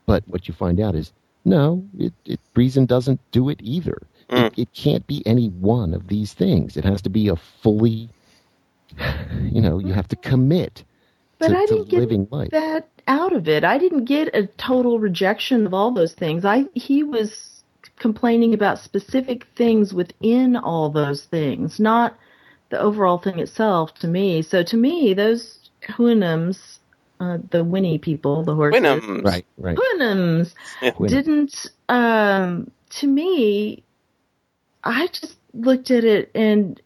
But what you find out is, no, reason doesn't do it either. It can't be any one of these things. It has to be a fully... You know, you have to commit to living life. But I didn't get that out of it. I didn't get a total rejection of all those things. He was complaining about specific things within all those things, not the overall thing itself to me. So to me, those Houyhnhnms, the Winnie people, the horses. Houyhnhnms. Right. Houyhnhnms didn't, to me, I just looked at it and...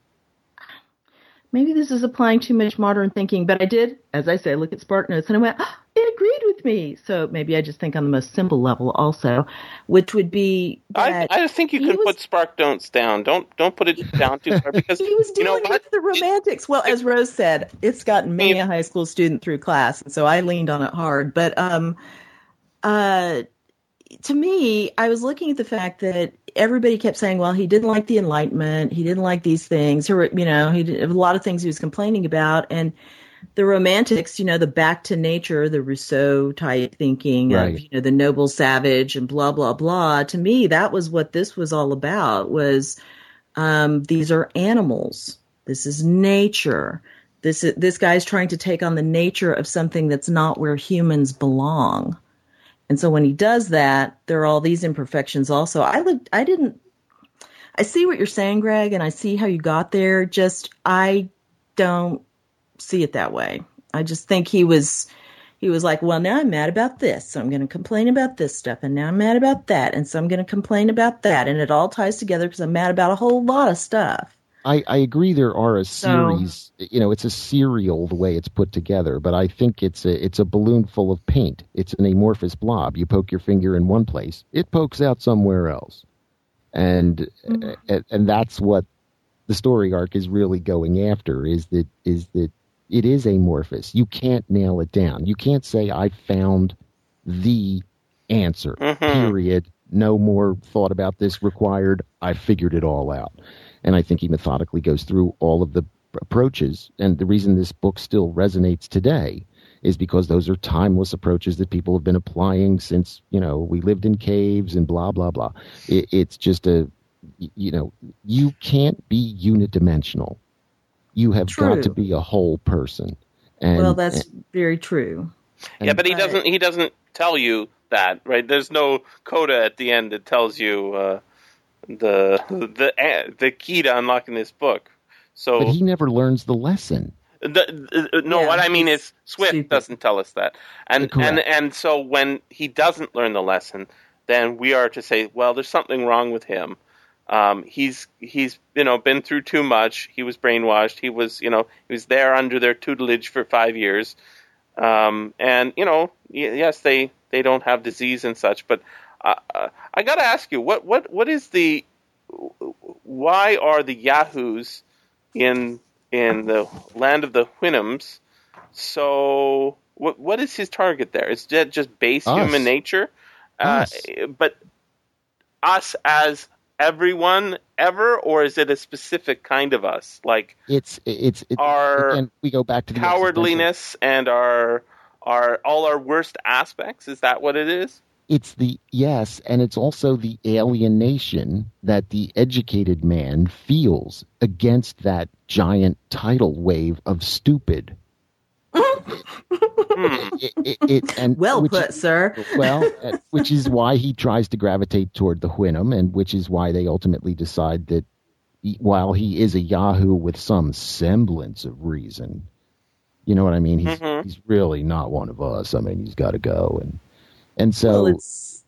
Maybe this is applying too much modern thinking, but I did, as I say, look at Spark Notes, and I went, oh, it agreed with me. So maybe I just think on the most simple level also, which would be that I think you can put Spark Notes down. Don't put it down too far because he was dealing with the romantics. Well, as Rose said, it's gotten me a high school student through class, and so I leaned on it hard. But to me, I was looking at the fact that everybody kept saying, well, he didn't like the Enlightenment. He didn't like these things. Or, you know, he did a lot of things he was complaining about. And the romantics, you know, the back to nature, the Rousseau type thinking of, you know, the noble savage and blah, blah, blah. To me, that was what this was all about was these are animals. This is nature. This guy's trying to take on the nature of something that's not where humans belong. And so when he does that, there are all these imperfections also. I see what you're saying, Greg, and I see how you got there. Just, I don't see it that way. I just think he was like, well, now I'm mad about this. So I'm going to complain about this stuff. And now I'm mad about that. And so I'm going to complain about that. And it all ties together because I'm mad about a whole lot of stuff. I agree there are a series, you know, it's a serial the way it's put together, but I think it's a balloon full of paint. It's an amorphous blob. You poke your finger in one place, it pokes out somewhere else. And that's what the story arc is really going after is that it is amorphous. You can't nail it down. You can't say I found the answer, period. No more thought about this required. I figured it all out. And I think he methodically goes through all of the approaches. And the reason this book still resonates today is because those are timeless approaches that people have been applying since, you know, we lived in caves and blah, blah, blah. It's just a, you know, you can't be unidimensional. You have got to be a whole person. And, well, that's very true. And, yeah, but he doesn't tell you that, right? There's no coda at the end that tells you the key to unlocking this book. So, but he never learns the lesson. What I mean is Swift doesn't tell us that. And so when he doesn't learn the lesson, then we are to say, well, there's something wrong with him. He's you know, been through too much. He was brainwashed. He was there under their tutelage for 5 years. And you know, yes, they don't have disease and such, but I got to ask you, what is the, why are the Yahoos in the land of the Houyhnhnms? So what is his target there? Is that just base human nature? But us as everyone ever, or is it a specific kind of us? Like it's our again, we go back to the cowardliness and our all our worst aspects. Is that what it is? It's the yes, and it's also the alienation that the educated man feels against that giant tidal wave of stupid. Well put, sir. Well, which is why he tries to gravitate toward the Houyhnhnm, and which is why they ultimately decide that while he is a Yahoo with some semblance of reason, you know what I mean? He's really not one of us. I mean, he's got to go, and so well, it's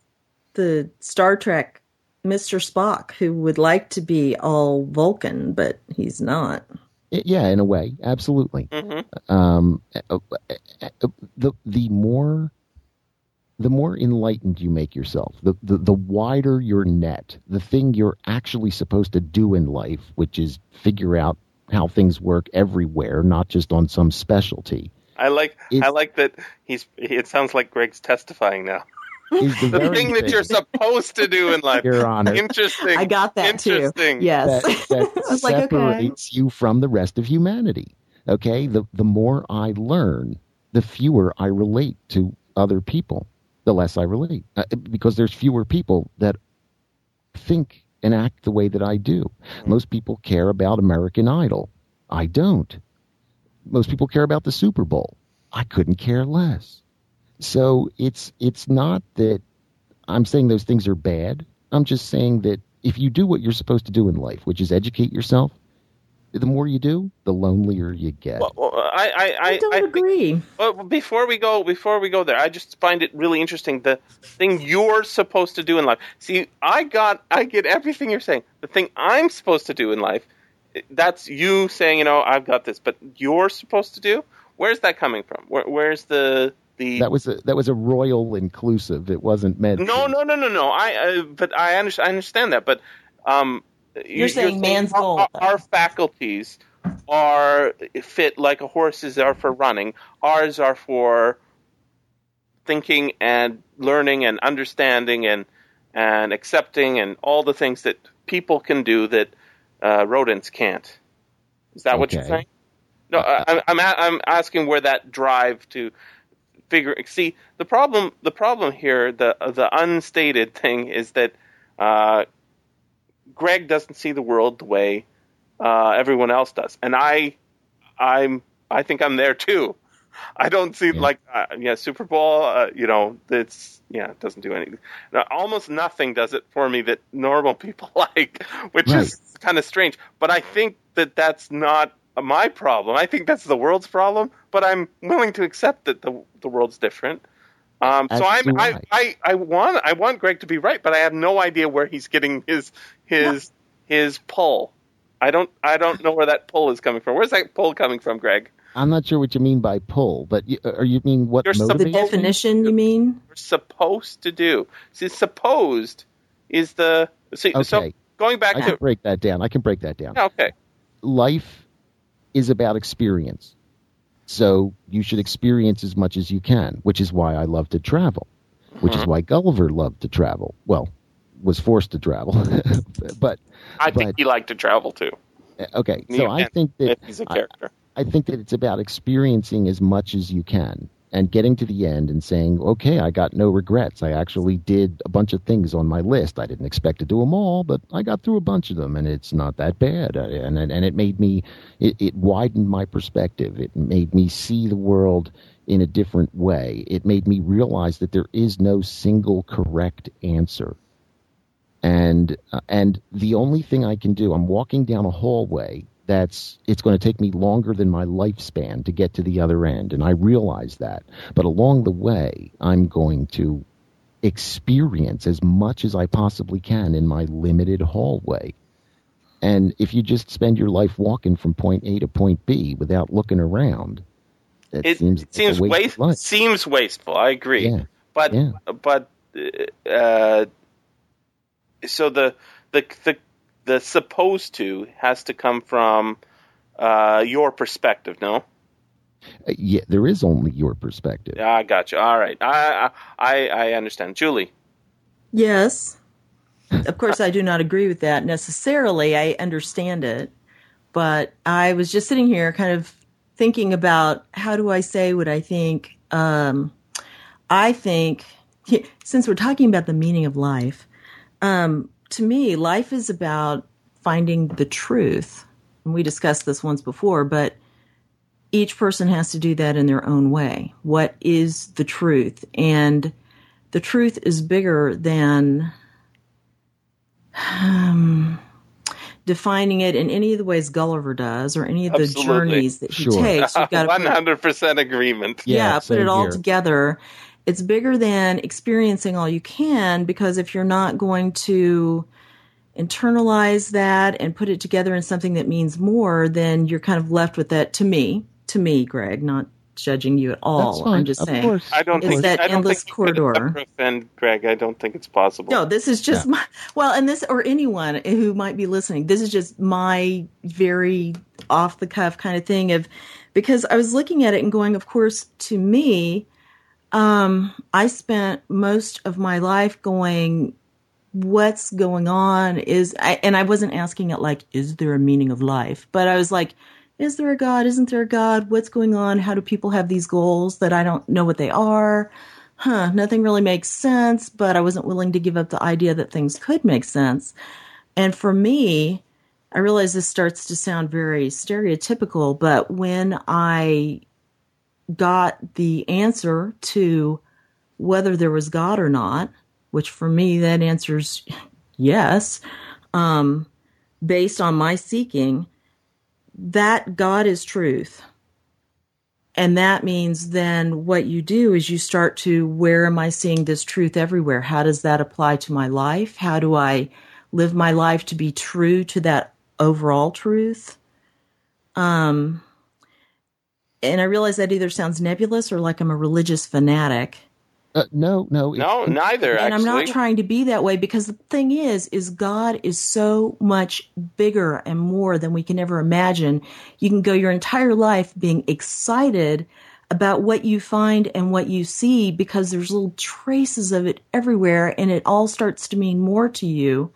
the Star Trek Mr. Spock who would like to be all Vulcan, but he's not. Yeah, in a way, absolutely. Mm-hmm. The more enlightened you make yourself, the wider your net, the thing you're actually supposed to do in life, which is figure out how things work everywhere, not just on some specialty. I like that he's. It sounds like Greg's testifying now. The thing that you're supposed to do in life. Your Honor. Interesting. I got that too. Yes. That separates you from the rest of humanity. Okay? The more I learn, the fewer I relate to other people, the less I relate. Because there's fewer people that think and act the way that I do. Most people care about American Idol. I don't. Most people care about the Super Bowl. I couldn't care less. So it's not that I'm saying those things are bad. I'm just saying that if you do what you're supposed to do in life, which is educate yourself, the more you do, the lonelier you get. Well, I don't agree. Before we go there, I just find it really interesting, the thing you're supposed to do in life. See, I get everything you're saying. The thing I'm supposed to do in life, that's you saying, you know, I've got this, but you're supposed to do? Where's that coming from? Where's the... That was a royal inclusive. It wasn't meant. No. I understand that. But you're saying man's goal. Our faculties are fit like a horse's are for running. Ours are for thinking and learning and understanding and accepting and all the things that people can do that rodents can't. Is that what you're saying? No, I'm asking where that drive to. See, the problem here, the unstated thing is that Greg doesn't see the world the way everyone else does, and I think I'm there too. I don't see Super Bowl. You know, it's it doesn't do anything. Now, almost nothing does it for me that normal people like, which is kind of strange. But I think that's not my problem. I think that's the world's problem, but I'm willing to accept that the world's different. I want Greg to be right, but I have no idea where he's getting his pull. I don't know where that pull is coming from. Where's that pull coming from, Greg? I'm not sure what you mean by pull, but you mean what motivates? The definition you mean? You're supposed to do. See, supposed is the so going back to break that down. I can break that down. Okay. Life is about experience. So you should experience as much as you can, which is why I love to travel, which is why Gulliver loved to travel. Well, was forced to travel. but I think he liked to travel too. Okay. So I think that he's a character. I think that it's about experiencing as much as you can. and getting to the end and saying, okay, I got no regrets. I actually did a bunch of things on my list. I didn't expect to do them all, but I got through a bunch of them, and it's not that bad. And it made me, it widened my perspective. It made me see the world in a different way. It made me realize that there is no single correct answer. And the only thing I can do, I'm walking down a hallway it's going to take me longer than my lifespan to get to the other end, and I realize that. But along the way, I'm going to experience as much as I possibly can in my limited hallway. And if you just spend your life walking from point A to point B without looking around, it seems wasteful. I agree. Yeah. So the supposed to has to come from your perspective, no? Yeah, there is only your perspective. I got you. All right. I understand. Julie? Yes. Of course, I do not agree with that necessarily. I understand it. But I was just sitting here kind of thinking about how do I say what I think. I think, since we're talking about the meaning of life, to me, life is about finding the truth. And we discussed this once before, but each person has to do that in their own way. What is the truth? And the truth is bigger than defining it in any of the ways Gulliver does or any of the journeys that he takes. You've got 100% agreement. Yeah, put it all together. It's bigger than experiencing all you can, because if you're not going to internalize that and put it together in something that means more, then you're kind of left with that, to me, Greg, not judging you at all. I'm just saying. Course. I don't think it's that endless corridor. And Greg, I don't think it's possible. No, this is just or anyone who might be listening. This is just my very off the cuff kind of thing because I was looking at it and going, of course, to me, I spent most of my life going, what's going on? And I wasn't asking it like, is there a meaning of life? But I was like, is there a God? Isn't there a God? What's going on? How do people have these goals that I don't know what they are? Nothing really makes sense, but I wasn't willing to give up the idea that things could make sense. And for me, I realize this starts to sound very stereotypical, but when I got the answer to whether there was God or not, which for me that answers yes, based on my seeking, that God is truth. And that means then what you do is you start to, where am I seeing this truth everywhere? How does that apply to my life? How do I live my life to be true to that overall truth? And I realize that either sounds nebulous or like I'm a religious fanatic. No, neither. And actually, I'm not trying to be that way, because the thing is God is so much bigger and more than we can ever imagine. You can go your entire life being excited about what you find and what you see, because there's little traces of it everywhere, and it all starts to mean more to you.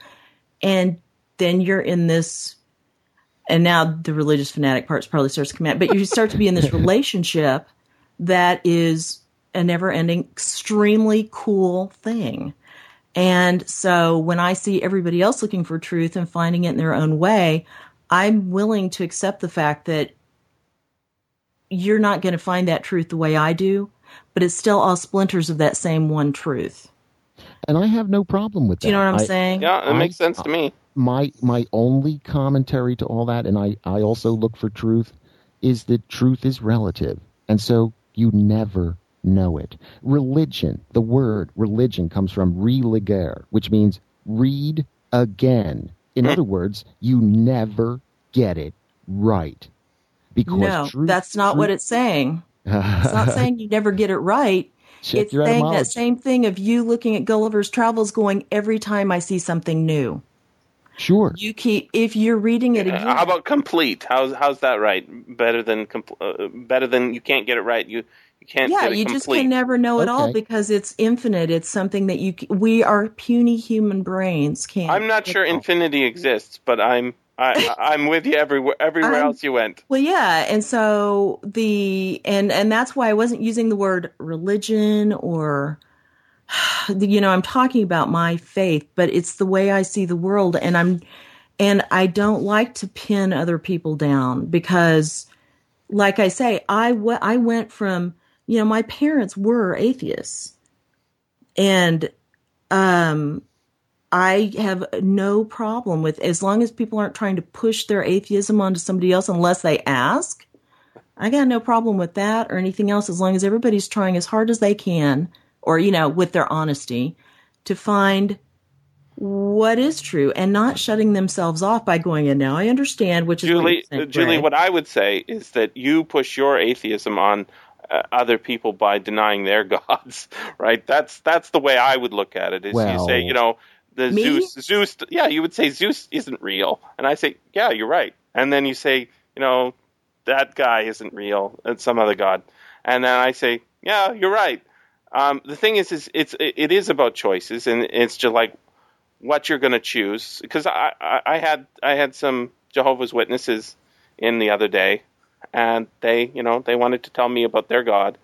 And then you're in this. And now the religious fanatic part probably starts to come out. But you start to be in this relationship that is a never-ending, extremely cool thing. And so when I see everybody else looking for truth and finding it in their own way, I'm willing to accept the fact that you're not going to find that truth the way I do, but it's still all splinters of that same one truth. And I have no problem with that. Do you know what I'm saying? Yeah, that makes sense to me. My only commentary to all that, and I also look for truth, is that truth is relative. And so you never know it. Religion, the word religion comes from religare, which means read again. In other words, you never get it right. Because that's not what it's saying. It's not saying you never get it right. It's saying that same thing of you looking at Gulliver's Travels going, every time I see something new. Sure. If you're reading it again. How about complete? How's that right? Better than you can't get it right. You can't get it complete. Yeah, you just can never know it all, because it's infinite. It's something that we our puny human brains can't. I'm not sure infinity exists, but I'm I'm with you everywhere else you went. Well, yeah, and so and that's why I wasn't using the word religion or, you know, I'm talking about my faith, but it's the way I see the world, and I don't like to pin other people down because, like I say, I went from, you know, my parents were atheists, and I have no problem with, as long as people aren't trying to push their atheism onto somebody else unless they ask. I got no problem with that or anything else, as long as everybody's trying as hard as they can, or, you know, with their honesty, to find what is true and not shutting themselves off by going in. Now I understand, which is Julie, what I would say is that you push your atheism on other people by denying their gods, right? That's the way I would look at it. Is, well, you say, you know, the Zeus, yeah, you would say Zeus isn't real, and I say, yeah, you're right. And then you say, you know, that guy isn't real, and some other god, and then I say, yeah, you're right. The thing is it is about choices, and it's just like what you're going to choose. Because I had some Jehovah's Witnesses in the other day, and they, you know, they wanted to tell me about their god,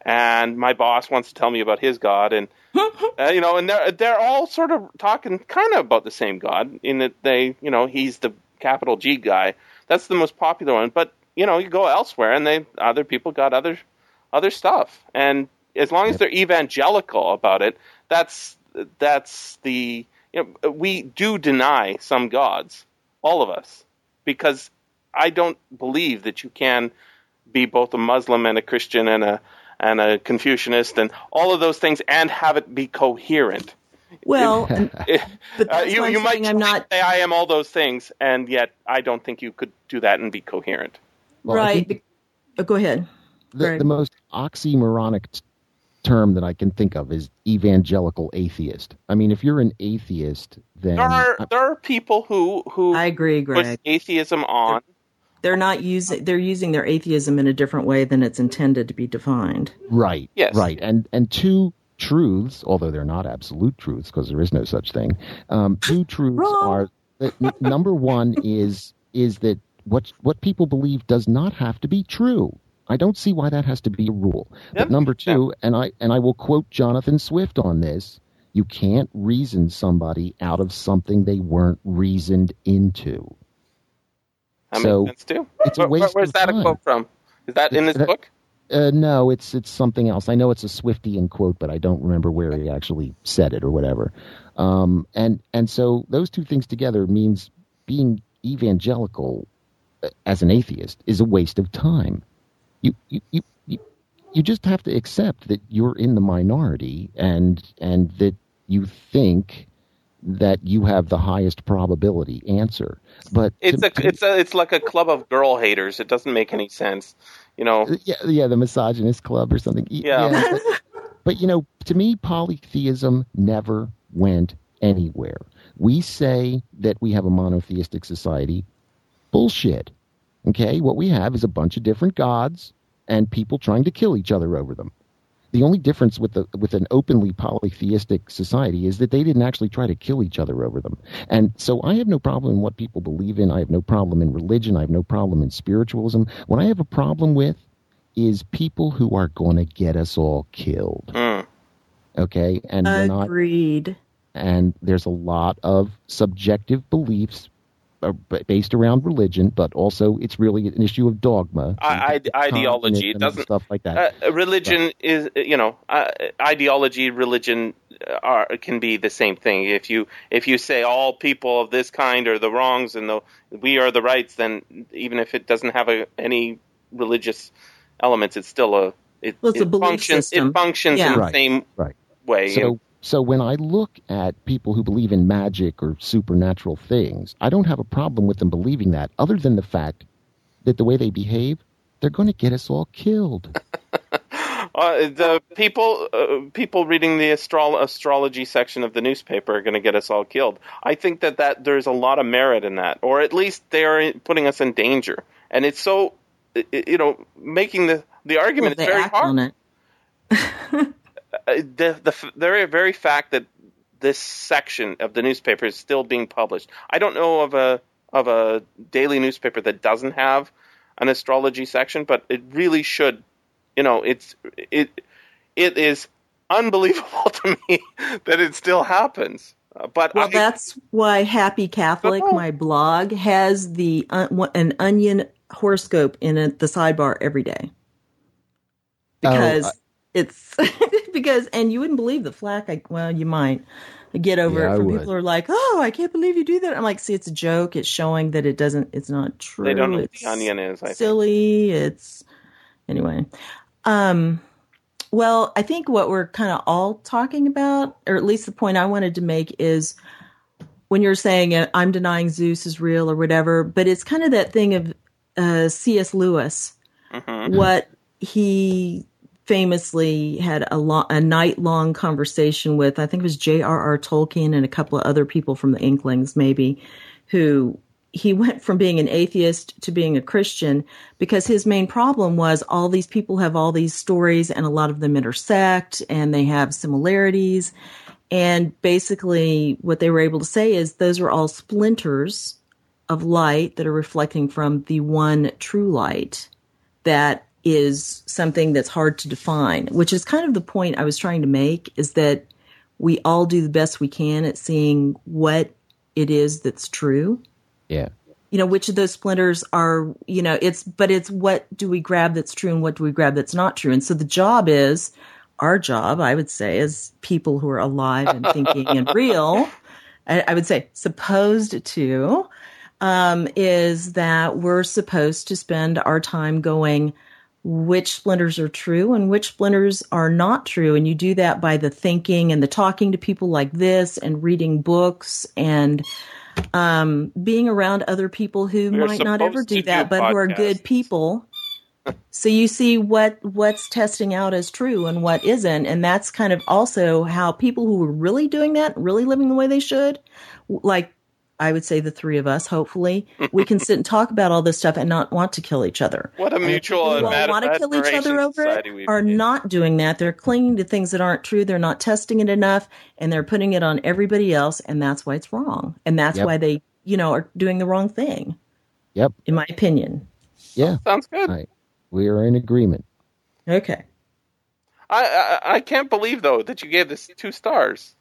and my boss wants to tell me about his god, and you know, and they're all sort of talking kind of about the same god, in that they, you know, he's the capital G guy. That's the most popular one. But, you know, you go elsewhere, and other people got other stuff. And as long as they're evangelical about it, that's the, you know, we do deny some gods, all of us, because I don't believe that you can be both a Muslim and a Christian and a Confucianist and all of those things and have it be coherent. Well, you might say I am all those things, and yet I don't think you could do that and be coherent. Well, right. Go ahead. The most oxymoronic term that I can think of is evangelical atheist. I mean, if you're an atheist, then there are people who I agree, Greg, push atheism on. They're not using. They're using their atheism in a different way than it's intended to be defined. Right. Yes. Right. And two truths, although they're not absolute truths because there is no such thing. Two truths are that number one is that what people believe does not have to be true. I don't see why that has to be a rule. Yep. But number two, and I will quote Jonathan Swift on this: you can't reason somebody out of something they weren't reasoned into. That makes sense too. It's a waste. Where's that a quote from? Is that in this book? No, it's something else. I know it's a Swiftian quote, but I don't remember where he actually said it or whatever. And so those two things together means being evangelical as an atheist is a waste of time. You just have to accept that you're in the minority and that you think that you have the highest probability answer, but it's like a club of girl haters. It doesn't make any sense, you know. Yeah, the misogynist club or something. Yeah. But you know, to me, polytheism never went anywhere. We say that we have a monotheistic society. Bullshit. Okay, what we have is a bunch of different gods and people trying to kill each other over them. The only difference with an openly polytheistic society is that they didn't actually try to kill each other over them. And so I have no problem in what people believe in. I have no problem in religion. I have no problem in spiritualism. What I have a problem with is people who are going to get us all killed. Okay? And agreed. And there's a lot of subjective beliefs based around religion, but also it's really an issue of dogma, ideology. It doesn't stuff like that. Religion is, you know, ideology, religion can be the same thing. If you say all people of this kind are the wrongs and we are the rights, then even if it doesn't have any religious elements, it's still a belief system. It functions in the same way. So when I look at people who believe in magic or supernatural things, I don't have a problem with them believing that, other than the fact that the way they behave, they're going to get us all killed. The people reading the astrology section of the newspaper are going to get us all killed. I think that there's a lot of merit in that, or at least they are putting us in danger. And it's so, you know, making the argument is very hard. The very fact that this section of the newspaper is still being published. I don't know of a of a daily newspaper that doesn't have an astrology section, but it really should. You know, it is unbelievable to me that it still happens. But that's why Happy Catholic, my blog, has an onion horoscope in the sidebar every day. Because it's because, and you wouldn't believe the flack. Well, you might get over it. From people who are like, "Oh, I can't believe you do that." I'm like, "See, it's a joke. It's showing that it doesn't. It's not true. They don't know what the onion is. Silly. It's anyway." Well, I think what we're kind of all talking about, or at least the point I wanted to make, is when you're saying I'm denying Zeus is real or whatever, but it's kind of that thing of C.S. Lewis, what he famously had a night-long conversation with, I think it was J.R.R. Tolkien and a couple of other people from the Inklings maybe, who he went from being an atheist to being a Christian because his main problem was all these people have all these stories and a lot of them intersect and they have similarities. And basically what they were able to say is those are all splinters of light that are reflecting from the one true light that is something that's hard to define, which is kind of the point I was trying to make, is that we all do the best we can at seeing what it is that's true. Yeah. You know, which of those splinters are, you know, it's what do we grab that's true and what do we grab that's not true? And so our job, I would say, as people who are alive and thinking and real, I would say supposed to, is that we're supposed to spend our time going, which splinters are true and which splinters are not true. And you do that by the thinking and the talking to people like this and reading books and being around other people who might not ever do that, but podcasts. Who are good people. So you see what's testing out as true and what isn't. And that's kind of also how people who are really doing that, really living the way they should, like I would say the three of us, hopefully, we can sit and talk about all this stuff and not want to kill each other. What a mutual and want to kill each other over it are not doing that. They're clinging to things that aren't true. They're not testing it enough, and they're putting it on everybody else, and that's why it's wrong. And that's why they, you know, are doing the wrong thing. Yep. In my opinion. Yeah. Sounds good. Right. We are in agreement. Okay. I can't believe, though, that you gave this 2 stars.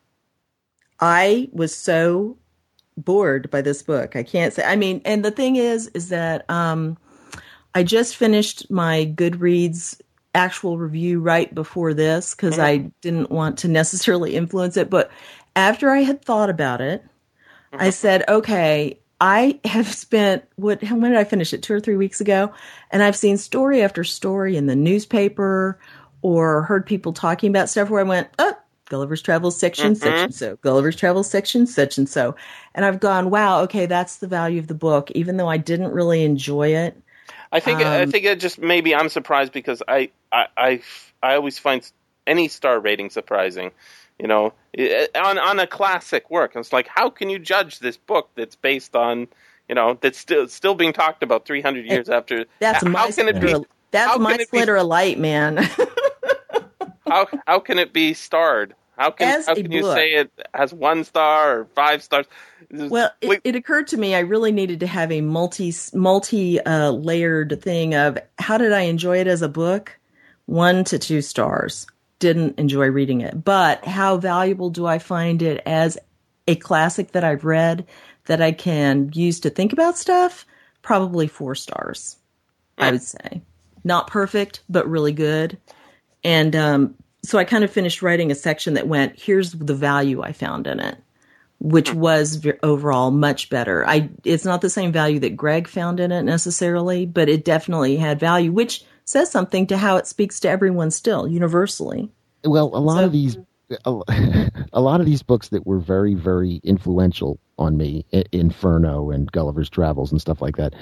I was so bored by this book. I can't say, I mean, and the thing is that I just finished my Goodreads actual review right before this because I didn't want to necessarily influence it. But after I had thought about it, I said, okay, I have spent, when did I finish it? 2 or 3 weeks ago. And I've seen story after story in the newspaper or heard people talking about stuff where I went, oh, Gulliver's Travels section, such and so. Gulliver's Travels section, such and so. And I've gone, wow, okay, that's the value of the book, even though I didn't really enjoy it. I think it just maybe I'm surprised because I always find any star rating surprising, you know, on a classic work. And it's like, how can you judge this book that's based on, you know, that's still being talked about 300 years after? That's my splinter of light, man. How can it be starred? How can you say it has 1 star or 5 stars? Well, it occurred to me I really needed to have a multi layered thing of how did I enjoy it as a book? 1 to 2 stars. Didn't enjoy reading it. But how valuable do I find it as a classic that I've read that I can use to think about stuff? Probably 4 stars, I would say. Not perfect, but really good. And so I kind of finished writing a section that went, here's the value I found in it, which was overall much better. It's not the same value that Greg found in it necessarily, but it definitely had value, which says something to how it speaks to everyone still, universally. Well, a lot of these books that were very, very influential on me, Inferno and Gulliver's Travels and stuff like that,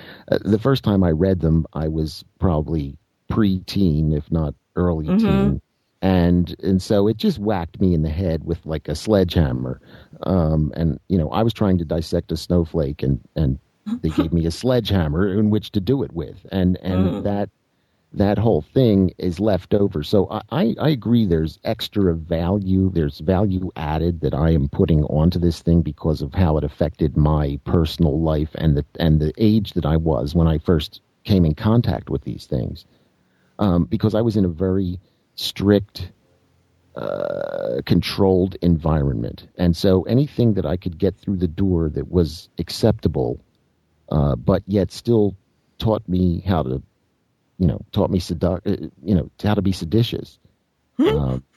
the first time I read them, I was probably pre-teen, if not early teen, and so it just whacked me in the head with like a sledgehammer, and you know I was trying to dissect a snowflake, and they gave me a sledgehammer in which to do it with, and that that whole thing is left over. So I agree there's extra value. There's value added that I am putting onto this thing because of how it affected my personal life and the age that I was when I first came in contact with these things. Because I was in a very strict, controlled environment. And so anything that I could get through the door that was acceptable, but yet still taught me how to, how to be seditious,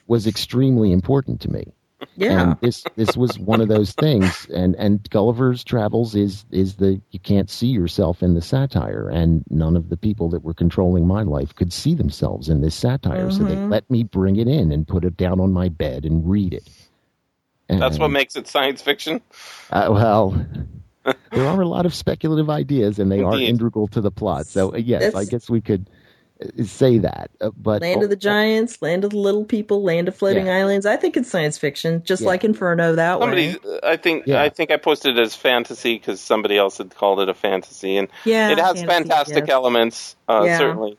was extremely important to me. Yeah. And this was one of those things. And Gulliver's Travels is the, you can't see yourself in the satire, and none of the people that were controlling my life could see themselves in this satire. Mm-hmm. So they let me bring it in and put it down on my bed and read it. And that's what makes it science fiction. Well, there are a lot of speculative ideas, and they are integral to the plot. So, yes, I guess we could say that. But Land of the Giants, Land of the Little People, Land of Floating Islands. I think it's science fiction, just like Inferno that way. I think I posted it as fantasy because somebody else had called it a fantasy. And it has fantasy, fantastic elements, certainly.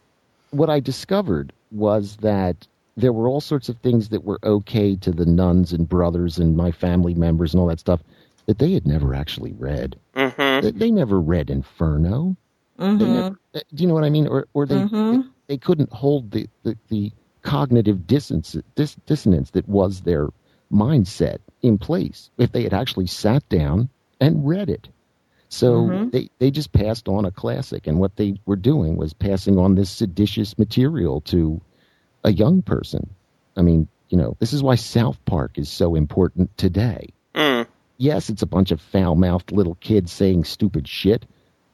What I discovered was that there were all sorts of things that were okay to the nuns and brothers and my family members and all that stuff that they had never actually read. Mm-hmm. They never read Inferno. Mm-hmm. Do you know what I mean? Or they couldn't hold the cognitive dissonance that was their mindset in place if they had actually sat down and read it. So they just passed on a classic, and what they were doing was passing on this seditious material to a young person. I mean, this is why South Park is so important today. Mm. Yes, it's a bunch of foul-mouthed little kids saying stupid shit,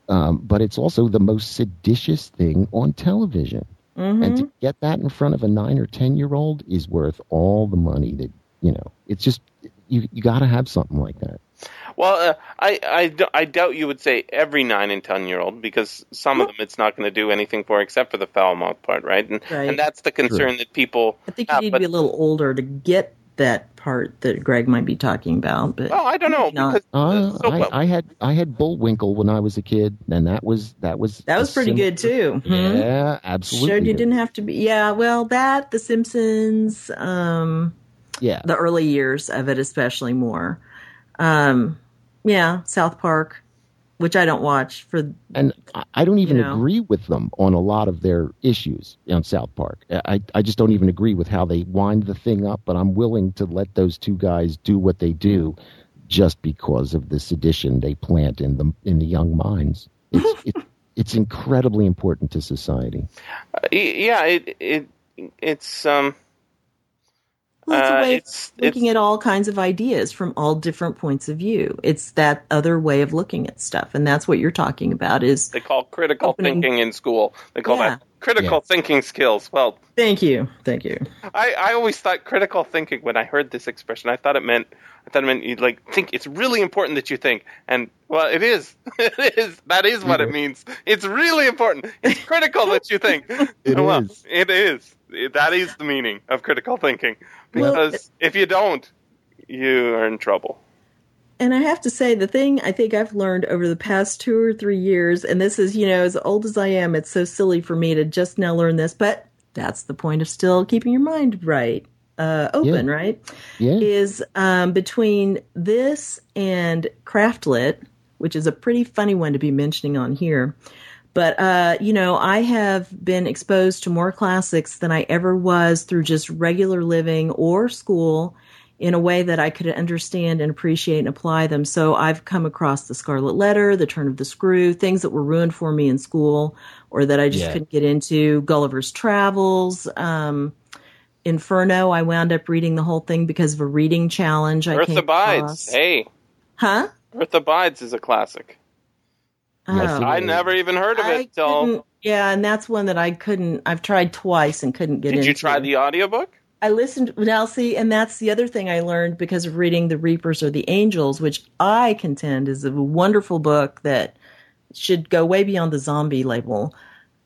but it's also the most seditious thing on television. Mm-hmm. And to get that in front of a 9 or 10-year-old is worth all the money that, it's just, you got to have something like that. Well, I doubt you would say every 9 and 10-year-old, because some of them it's not going to do anything for except for the foul-mouthed part, right? And that's the concern that people have. I think you need to be a little older to get that part that Greg might be talking about, but I don't know. I had Bullwinkle when I was a kid, and that was pretty good too. Yeah, absolutely. Showed you didn't have to be. Yeah, well, that The Simpsons, the early years of it, especially more. South Park, which I don't watch for, and I don't even agree with them on a lot of their issues on South Park. I just don't even agree with how they wind the thing up, but I'm willing to let those two guys do what they do just because of the sedition they plant in the young minds. It's incredibly important to society. Well, it's a way of looking at all kinds of ideas from all different points of view. It's that other way of looking at stuff, and that's what you're talking about. Is they call critical thinking in school. They call that critical thinking skills. Well, thank you. I always thought critical thinking, when I heard this expression, I thought it meant you'd think it's really important that you think, and well, it is. It is. That is what it means. It's really important. It's critical that you think. It is. It is. That is the meaning of critical thinking, because if you don't, you are in trouble. And I have to say, the thing I think I've learned over the past 2 or 3 years, and this is, as old as I am, it's so silly for me to just now learn this, but that's the point of still keeping your mind open, right? Yeah. Is between this and Craftlit, which is a pretty funny one to be mentioning on here. But, I have been exposed to more classics than I ever was through just regular living or school in a way that I could understand and appreciate and apply them. So I've come across The Scarlet Letter, The Turn of the Screw, things that were ruined for me in school or that I just couldn't get into, Gulliver's Travels, Inferno. I wound up reading the whole thing because of a reading challenge. Earth Abides. Hey. Huh? Earth Abides is a classic. Yes, I never even heard of it till. Yeah, and that's one that I couldn't. I've tried twice and couldn't get into. Did you try the audiobook? I listened. Now, see, and that's the other thing I learned because of reading The Reapers or The Angels, which I contend is a wonderful book that should go way beyond the zombie label.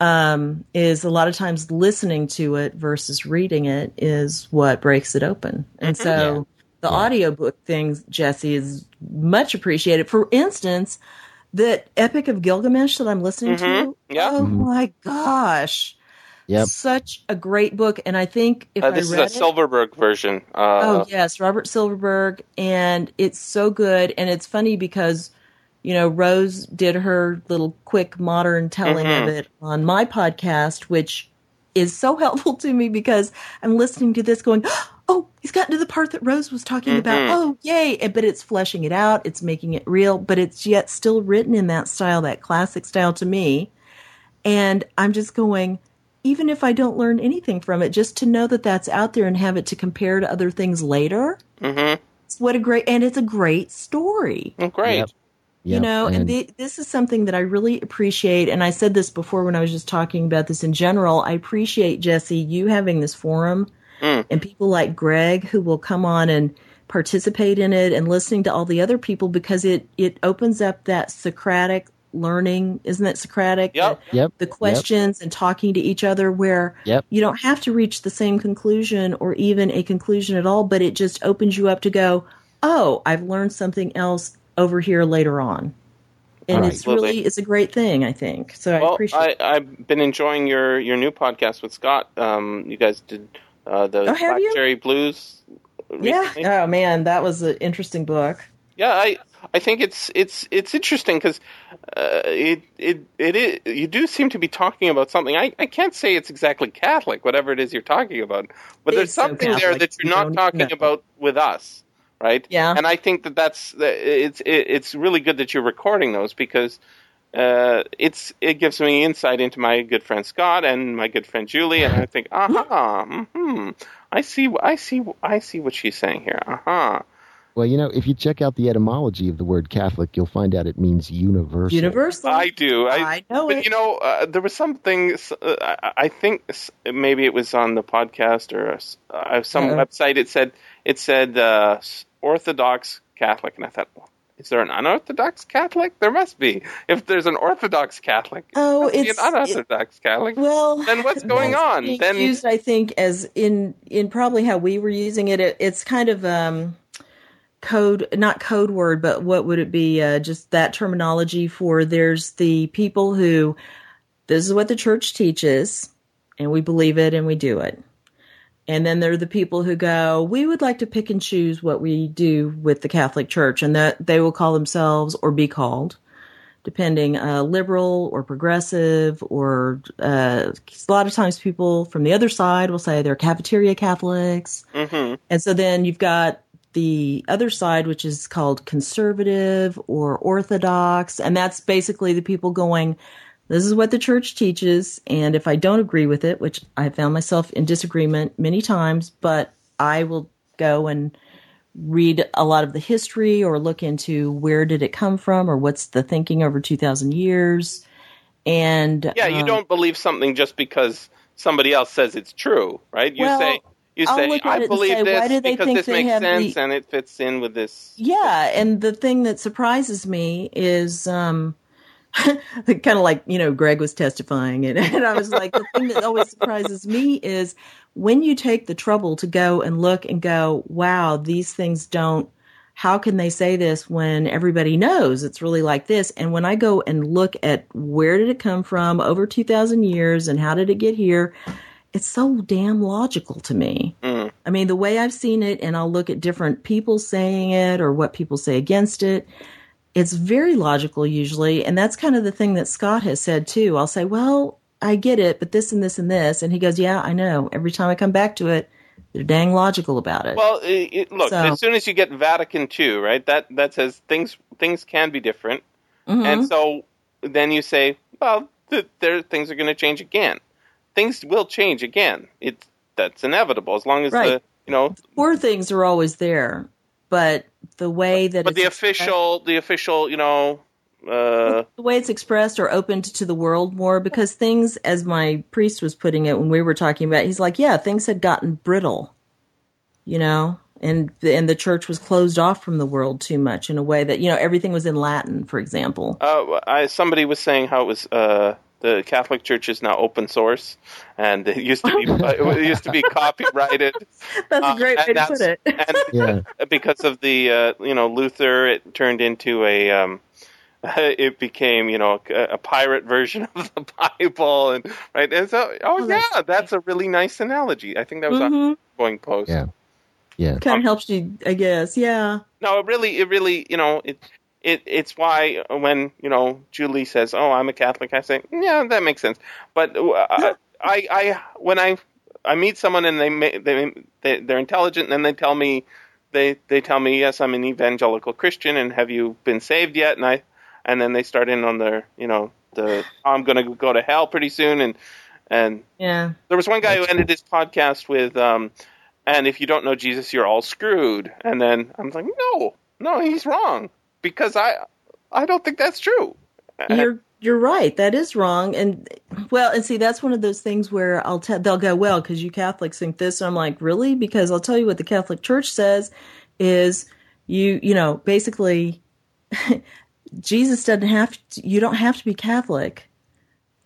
Is a lot of times listening to it versus reading it is what breaks it open. And so the audiobook thing, Jesse, is much appreciated. For instance, that Epic of Gilgamesh that I'm listening to, oh my gosh. Yep. Such a great book, and I think if I read it... This is a Silverberg version. Oh, yes, Robert Silverberg, and it's so good, and it's funny because, you know, Rose did her little quick modern telling of it on my podcast, which is so helpful to me because I'm listening to this going, oh, he's gotten to the part that Rose was talking about. Oh, yay. But it's fleshing it out. It's making it real, but it's yet still written in that style, that classic style to me. And I'm just going... even if I don't learn anything from it, just to know that that's out there and have it to compare to other things later. What a great, and it's a great story. Yep. You know, and this is something that I really appreciate. And I said this before when I was just talking about this in general. I appreciate, Jesse, you having this forum and people like Greg who will come on and participate in it and listening to all the other people because it opens up that Socratic learning, isn't it Socratic? Yep. The questions and talking to each other where you don't have to reach the same conclusion or even a conclusion at all, but it just opens you up to go, oh, I've learned something else over here later on. And it's really, it's a great thing, I think. So I appreciate it. I've been enjoying your new podcast with Scott. You guys did the Black Cherry Blues recently. Yeah. Oh, man, that was an interesting book. Yeah, I think it's interesting because it you do seem to be talking about something. I can't say it's exactly Catholic, whatever it is you're talking about, but there's something there that you're not talking about with us, right? Yeah. And I think it's really good that you're recording those because it gives me insight into my good friend Scott and my good friend Julie, and I think, I see what she's saying here, Well, you know, if you check out the etymology of the word Catholic, you'll find out it means universal. Universal. I do. I know but it. But, you know, there was something, I think maybe it was on the podcast or some website, it said Orthodox Catholic. And I thought, well, is there an unorthodox Catholic? There must be. If there's an Orthodox Catholic, it's an unorthodox Catholic. Well, then what's going on? It's then used, I think, as in probably how we were using it. It's kind of... code, not code word, but what would it be? Just that terminology for there's the people who, this is what the church teaches, and we believe it and we do it. And then there are the people who go, we would like to pick and choose what we do with the Catholic Church, and that they will call themselves or be called, depending, liberal or progressive, or a lot of times people from the other side will say they're cafeteria Catholics. And so then you've got the other side, which is called conservative or orthodox, and that's basically the people going, this is what the church teaches, and if I don't agree with it, which I found myself in disagreement many times, but I will go and read a lot of the history or look into where did it come from or what's the thinking over 2,000 years. And yeah, you don't believe something just because somebody else says it's true, right? You say, I believe this because this makes sense and it fits in with this. Yeah, and the thing that surprises me is kind of like, you know, Greg was testifying and I was like, the thing that always surprises me is when you take the trouble to go and look and go, wow, these things don't, how can they say this when everybody knows it's really like this? And when I go and look at where did it come from over 2,000 years and how did it get here? It's so damn logical to me. I mean, the way I've seen it, and I'll look at different people saying it or what people say against it, it's very logical usually. And that's kind of the thing that Scott has said too. I'll say, well, I get it, but this and this and this. And he goes, yeah, I know. Every time I come back to it, they're dang logical about it. Well, as soon as you get Vatican II, right, that says things can be different. And so then you say, well, things are going to change again. Things will change again. That's inevitable as long as poor things are always there, but the way that the way it's expressed or opened to the world more because things, as my priest was putting it when we were talking about it, he's like, yeah, things had gotten brittle, you know, and the church was closed off from the world too much in a way that, you know, everything was in Latin, for example. Somebody was saying how it was. The Catholic Church is now open source, and it used to be copyrighted. That's a great way to put it. Because of the Luther, it turned into a it became, you know, a pirate version of the Bible, and right. And so, that's a really nice analogy. I think that was an ongoing post. Yeah, yeah. Kind of helps you, I guess. Yeah. No, it really, you know, it's why when, you know, Julie says, "Oh, I'm a Catholic," I say, "Yeah, that makes sense." But when I meet someone and they're intelligent, and then they tell me, "Yes, I'm an evangelical Christian," and "Have you been saved yet?" And then they start in on their, you know, "I'm going to go to hell pretty soon." And yeah, there was one guy who ended his podcast with, "And if you don't know Jesus, you're all screwed." And then I'm like, no, he's wrong, because I don't think that's true. You're right. That is wrong. And see, that's one of those things where they'll go, "Well, because you Catholics think this." And I'm like, "Really?" Because I'll tell you what the Catholic Church says is you know, basically Jesus you don't have to be Catholic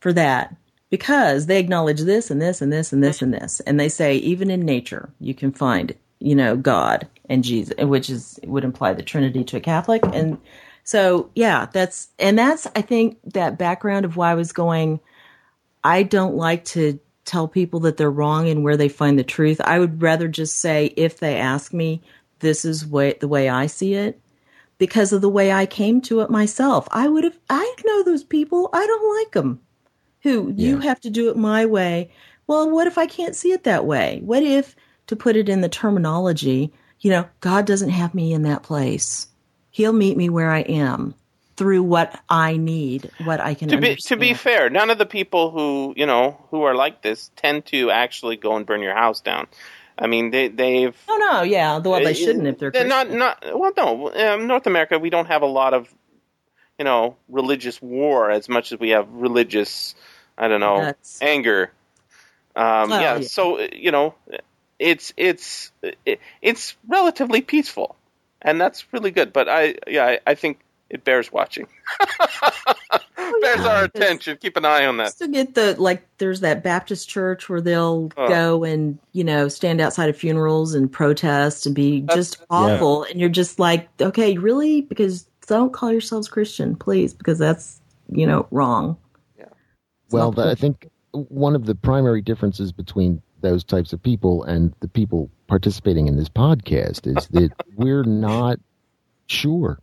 for that, because they acknowledge this and this and this and this and this. And they say, even in nature, you can find, you know, God and Jesus, which would imply the Trinity to a Catholic. And so, yeah, that's, I think, that background of why I was going, I don't like to tell people that they're wrong and where they find the truth. I would rather just say, if they ask me, this is the way I see it, because of the way I came to it myself. I know those people. I don't like them. You have to do it my way. Well, what if I can't see it that way? What if, to put it in the terminology, you know, God doesn't have me in that place. He'll meet me where I am through what I need, what I can understand. To be fair, none of the people who, you know, who are like this tend to actually go and burn your house down. I mean, they've... Oh, no, yeah, though they shouldn't if they're Christian. North America, we don't have a lot of, you know, religious war as much as we have religious, I don't know, anger. So, you know, it's relatively peaceful. And that's really good, but I think it bears watching. Bears our attention. Keep an eye on that. Still get there's that Baptist church where they'll go and, you know, stand outside of funerals and protest and be just awful. Yeah. And you're just like, okay, really? Because don't call yourselves Christian, please, because that's, you know, wrong. Yeah. Well, I think one of the primary differences between those types of people and the people participating in this podcast is that we're not sure.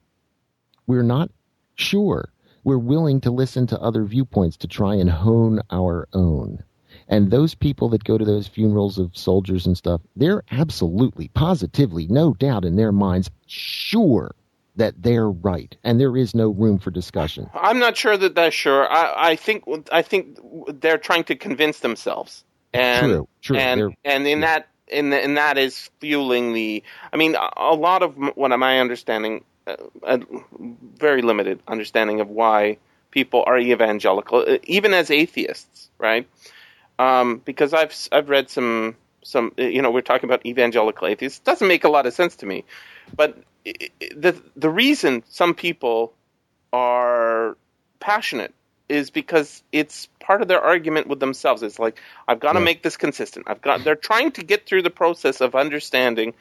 We're willing to listen to other viewpoints to try and hone our own. And those people that go to those funerals of soldiers and stuff, they're absolutely, positively, no doubt in their minds, sure that they're right, and there is no room for discussion. I'm not sure that that's sure. I think they're trying to convince themselves. And, true. And that is fueling the. I mean, a lot of what my understanding, a very limited understanding of why people are evangelical, even as atheists, right? Because I've read some. You know, we're talking about evangelical atheists. It doesn't make a lot of sense to me, but the reason some people are passionate is because it's part of their argument with themselves. It's like, I've got to make this consistent. They're trying to get through the process of understanding,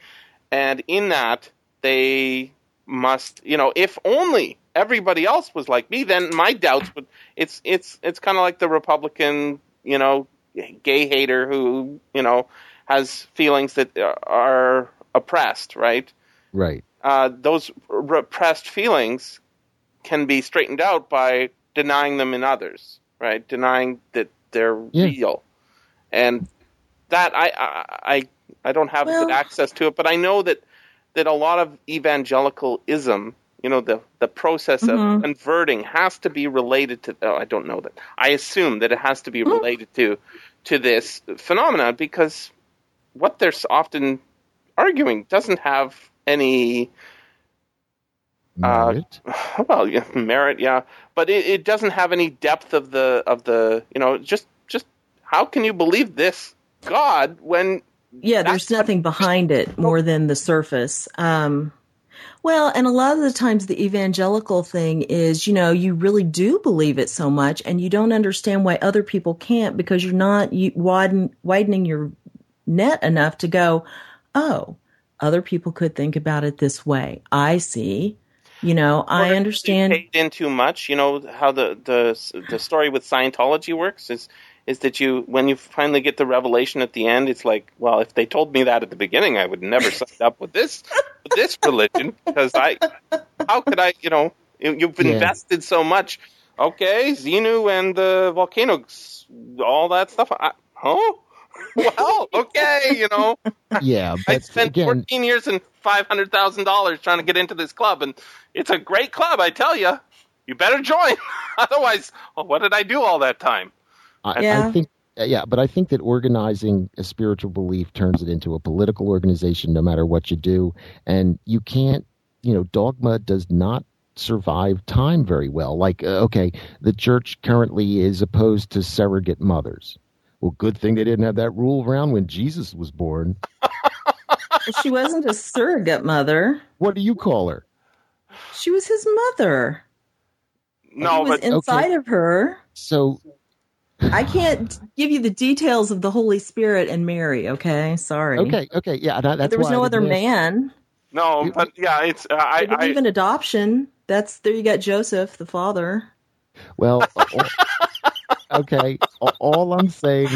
and in that they must, you know, if only everybody else was like me, then my doubts would. It's kind of like the Republican, you know, gay hater who, you know, has feelings that are oppressed, right? Right. Those repressed feelings can be straightened out by denying them in others, right? Denying that they're real, and that I don't have good access to it, but I know that a lot of evangelicalism, you know, the process of converting has to be related to. Oh, I don't know that. I assume that it has to be related to this phenomenon, because what they're often arguing doesn't have any. Merit? Merit, yeah, but it doesn't have any depth of the you know, just how can you believe this God when there's nothing behind it more than the surface. And a lot of the times the evangelical thing is, you know, you really do believe it so much, and you don't understand why other people can't, because you're not widening your net enough to go, oh, other people could think about it this way. I see. You know, I understand. Paid in too much. You know how the story with Scientology works is that you, when you finally get the revelation at the end, it's like, well, if they told me that at the beginning, I would never sign up with this religion, because how could I, you know, you've invested so much. Okay, Xenu and the volcanoes, all that stuff. Huh? Well, okay, you know. Yeah, but I spent 14 years and $500,000 trying to get into this club, and it's a great club, I tell you. You better join, otherwise, well, what did I do all that time? I think that organizing a spiritual belief turns it into a political organization, no matter what you do, and you can't. You know, dogma does not survive time very well. Like, okay, the church currently is opposed to surrogate mothers. Well, good thing they didn't have that rule around when Jesus was born. She wasn't a surrogate mother. What do you call her? She was his mother. No, but inside of her. So I can't give you the details of the Holy Spirit and Mary. Okay, sorry. Okay, yeah. That's there was no other man. No, but yeah, it's I believe in adoption. That's there. You got Joseph, the father. Well. Okay, all I'm saying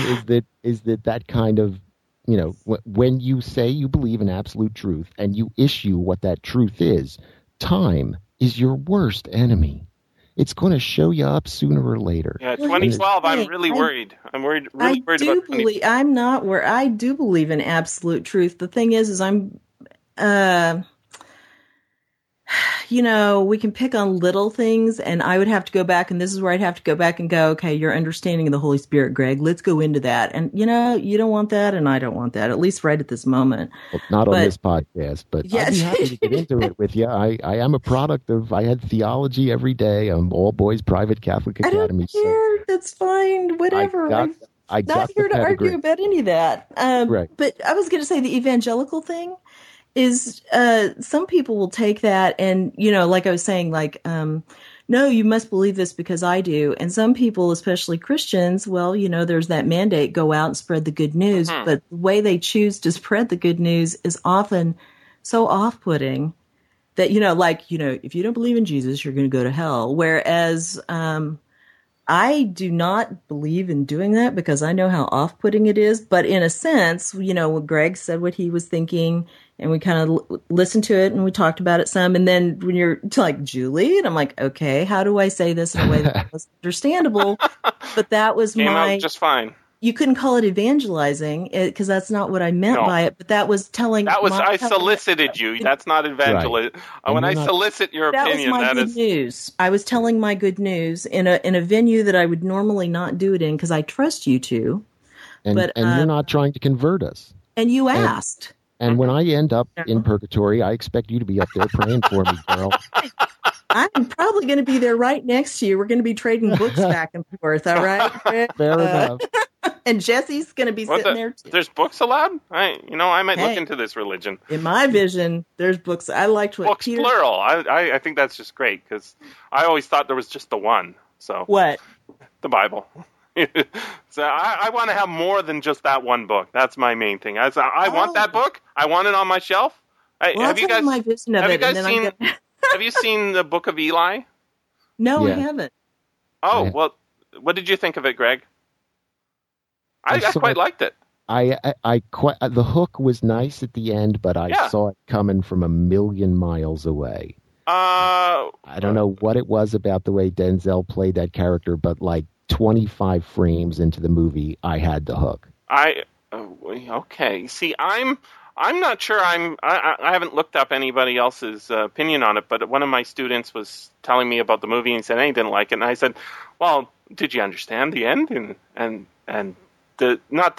is that kind of, you know, when you say you believe in absolute truth and you issue what that truth is, time is your worst enemy. It's going to show you up sooner or later. Yeah, 2012, I'm really worried. I'm worried. Really worried about 2012. I'm not where I do believe in absolute truth. The thing is I'm, you know, we can pick on little things, and I would have to go back, and this is where I'd have to go back and go, okay, your understanding of the Holy Spirit, Greg, let's go into that. And, you know, you don't want that, and I don't want that, at least right at this moment. Well, on this podcast, but yes. I'd be happy to get into it with you. I am a product of, I had theology every day. I'm all boys, private Catholic academy. I don't care. So that's fine. Whatever. I'm not here to argue about any of that. Right. But I was going to say the evangelical thing is some people will take that and, you know, like I was saying, like, no, you must believe this because I do. And some people, especially Christians, well, you know, there's that mandate, go out and spread the good news. Mm-hmm. But the way they choose to spread the good news is often so off-putting that, you know, like, you know, if you don't believe in Jesus, you're going to go to hell. Whereas I do not believe in doing that because I know how off-putting it is. But in a sense, you know, when Greg said what he was thinking, and we kind of listened to it, and we talked about it some. And then when you're like, Julie, and I'm like, okay, how do I say this in a way that's most understandable? But that was came out just fine. You couldn't call it evangelizing because that's not what I meant by it. But that was telling. That was I solicited you. That's not evangelizing. Right. When I solicit your opinion, that was my good news. I was telling my good news in a venue that I would normally not do it in because I trust you to. And you're not trying to convert us. And you asked. And when I end up in purgatory, I expect you to be up there praying for me, girl. I'm probably going to be there right next to you. We're going to be trading books back and forth, all right? Fair enough. And Jesse's going to be sitting there, too. There's books allowed? I might look into this religion. In my vision, there's books. I liked what books, plural. I think that's just great, because I always thought there was just the one. So what? The Bible. So I want to have more than just that one book. That's my main thing. I want that book. I want it on my shelf. Have you seen the Book of Eli? No, I haven't. Oh, well, what did you think of it, Greg? I liked it. The hook was nice at the end, but I saw it coming from a million miles away. I don't know what it was about the way Denzel played that character, but 25 frames into the movie, I had the hook. Okay. See, I'm not sure. I haven't looked up anybody else's opinion on it, but one of my students was telling me about the movie and said he didn't like it. And I said, "Well, did you understand the end?" And I don't want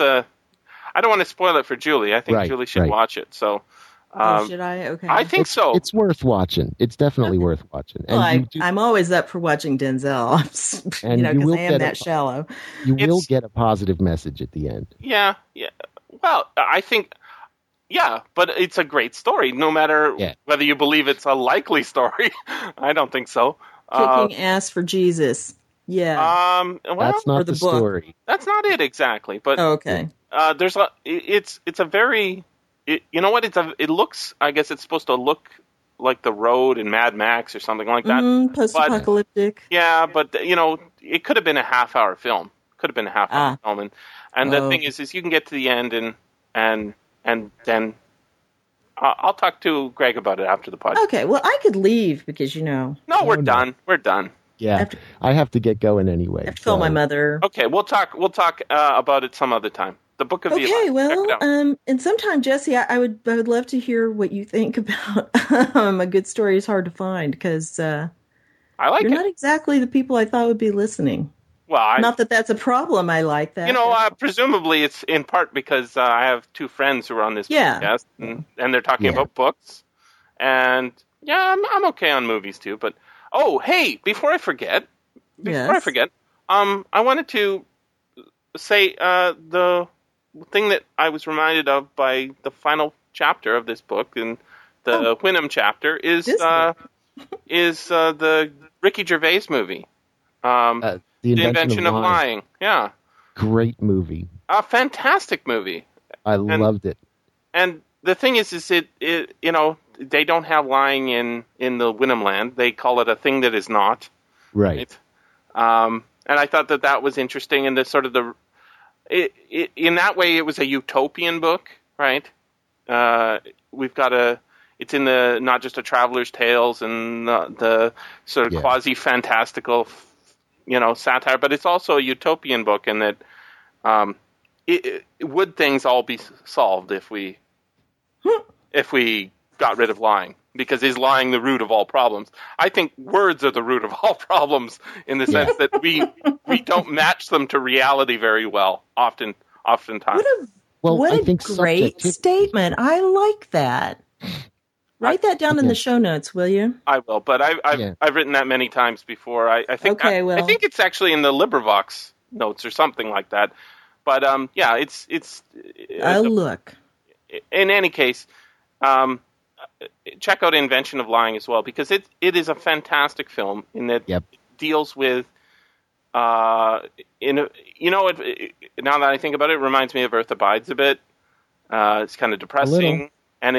to spoil it for Julie. I think Julie should watch it. So. Should I? Okay. I think so. It's worth watching. It's definitely worth watching. And well, I'm always up for watching Denzel, and you know, because I am that shallow. You will get a positive message at the end. Yeah, yeah. Well, I think, yeah, but it's a great story, no matter whether you believe it's a likely story. I don't think so. Kicking ass for Jesus. Yeah. That's not the story. That's not it exactly. But okay. It's a very. It looks. I guess it's supposed to look like The Road and Mad Max or something like that. Post-apocalyptic. But, yeah, but, you know, it could have been a half-hour film. And the thing is you can get to the end and then I'll talk to Greg about it after the podcast. Okay, well, I could leave because, you know. No, we're done. We're done. Yeah, I have to get going anyway. I have to call my mother. Okay, we'll talk about it some other time. The Book of Eli. Okay, well, and sometime, Jesse, I would love to hear what you think about a good story is hard to find because I like you're not exactly the people I thought would be listening. Well, not that that's a problem. I like that. You know, presumably it's in part because I have two friends who are on this podcast, and they're talking about books. And, I'm okay on movies, too. But, oh, hey, before I forget, I wanted to say the thing that I was reminded of by the final chapter of this book, and the Houyhnhnm chapter, is the Ricky Gervais movie. The Invention of Lying. Yeah. Great movie. A fantastic movie. I loved it. And the thing is it you know, they don't have lying in the Houyhnhnm land. They call it a thing that is not. Right. And I thought that was interesting. And the sort of in that way, it was a utopian book, right? It's in the, not just a traveler's tales and the sort of quasi-fantastical satire, but it's also a utopian book in that would things all be solved if we got rid of lying? Because is lying the root of all problems? I think words are the root of all problems in the sense that we don't match them to reality very well, oftentimes. What a great statement. I like that. Write that down in the show notes, will you? I will, but I've written that many times before. I think it's actually in the LibriVox notes or something like that. But I'll look. In any case, check out Invention of Lying as well because it is a fantastic film in that it deals with now that I think about it, it reminds me of Earth Abides a bit. It's kind of depressing. And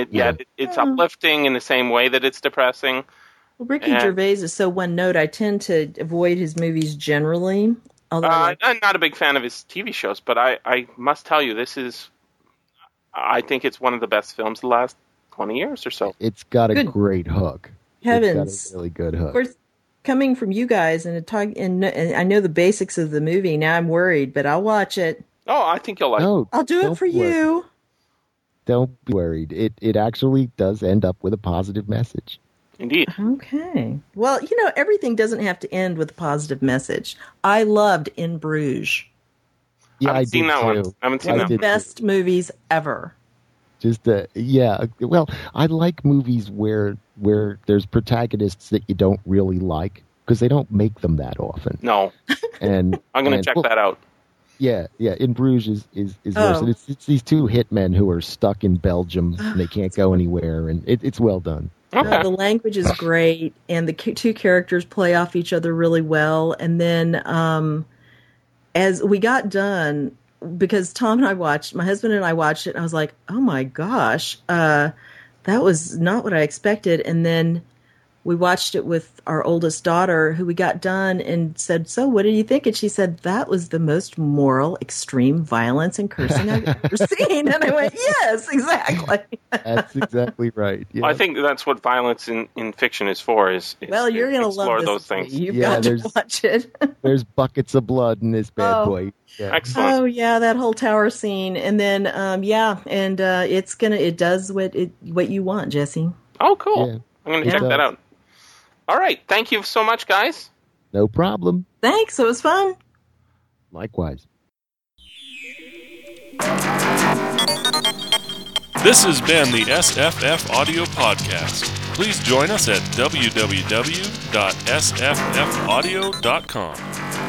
it's uplifting in the same way that it's depressing. Well, Ricky Gervais is so one note. I tend to avoid his movies generally. I'm not a big fan of his TV shows, but I must tell you, I think it's one of the best films the last 20 years or so. It's got a great hook. Heavens. It's got a really good hook. Of course, coming from you guys, and I know the basics of the movie, now I'm worried, but I'll watch it. Oh, I think you'll like it. I'll do it for you. Don't be worried. It actually does end up with a positive message. Indeed. Okay. Well, everything doesn't have to end with a positive message. I loved In Bruges. Yeah, I haven't seen that one. Best movies ever. Just well, I like movies where there's protagonists that you don't really like because they don't make them that often. No. And I'm going to check that out. Yeah. In Bruges is worse. And it's these two hitmen who are stuck in Belgium. And they can't go anywhere, and it's well done. Okay. The language is great, and the two characters play off each other really well. And then, as we got done, because my husband and I watched it, and I was like, "Oh my gosh, that was not what I expected." And then we watched it with our oldest daughter, who we got done and said, "So, what did you think?" And she said, "That was the most moral, extreme violence and cursing I've ever seen." And I went, "Yes, exactly." That's exactly right. Yeah. Well, I think that's what violence in fiction is for. You're going to love those things. You've got to watch it. There's buckets of blood in this bad boy. Yeah. Excellent. Oh yeah, that whole tower scene, and then it does what you want, Jesse. Oh, cool. Yeah. I'm going to check that out. All right. Thank you so much, guys. No problem. Thanks. It was fun. Likewise. This has been the SFF Audio Podcast. Please join us at www.sffaudio.com.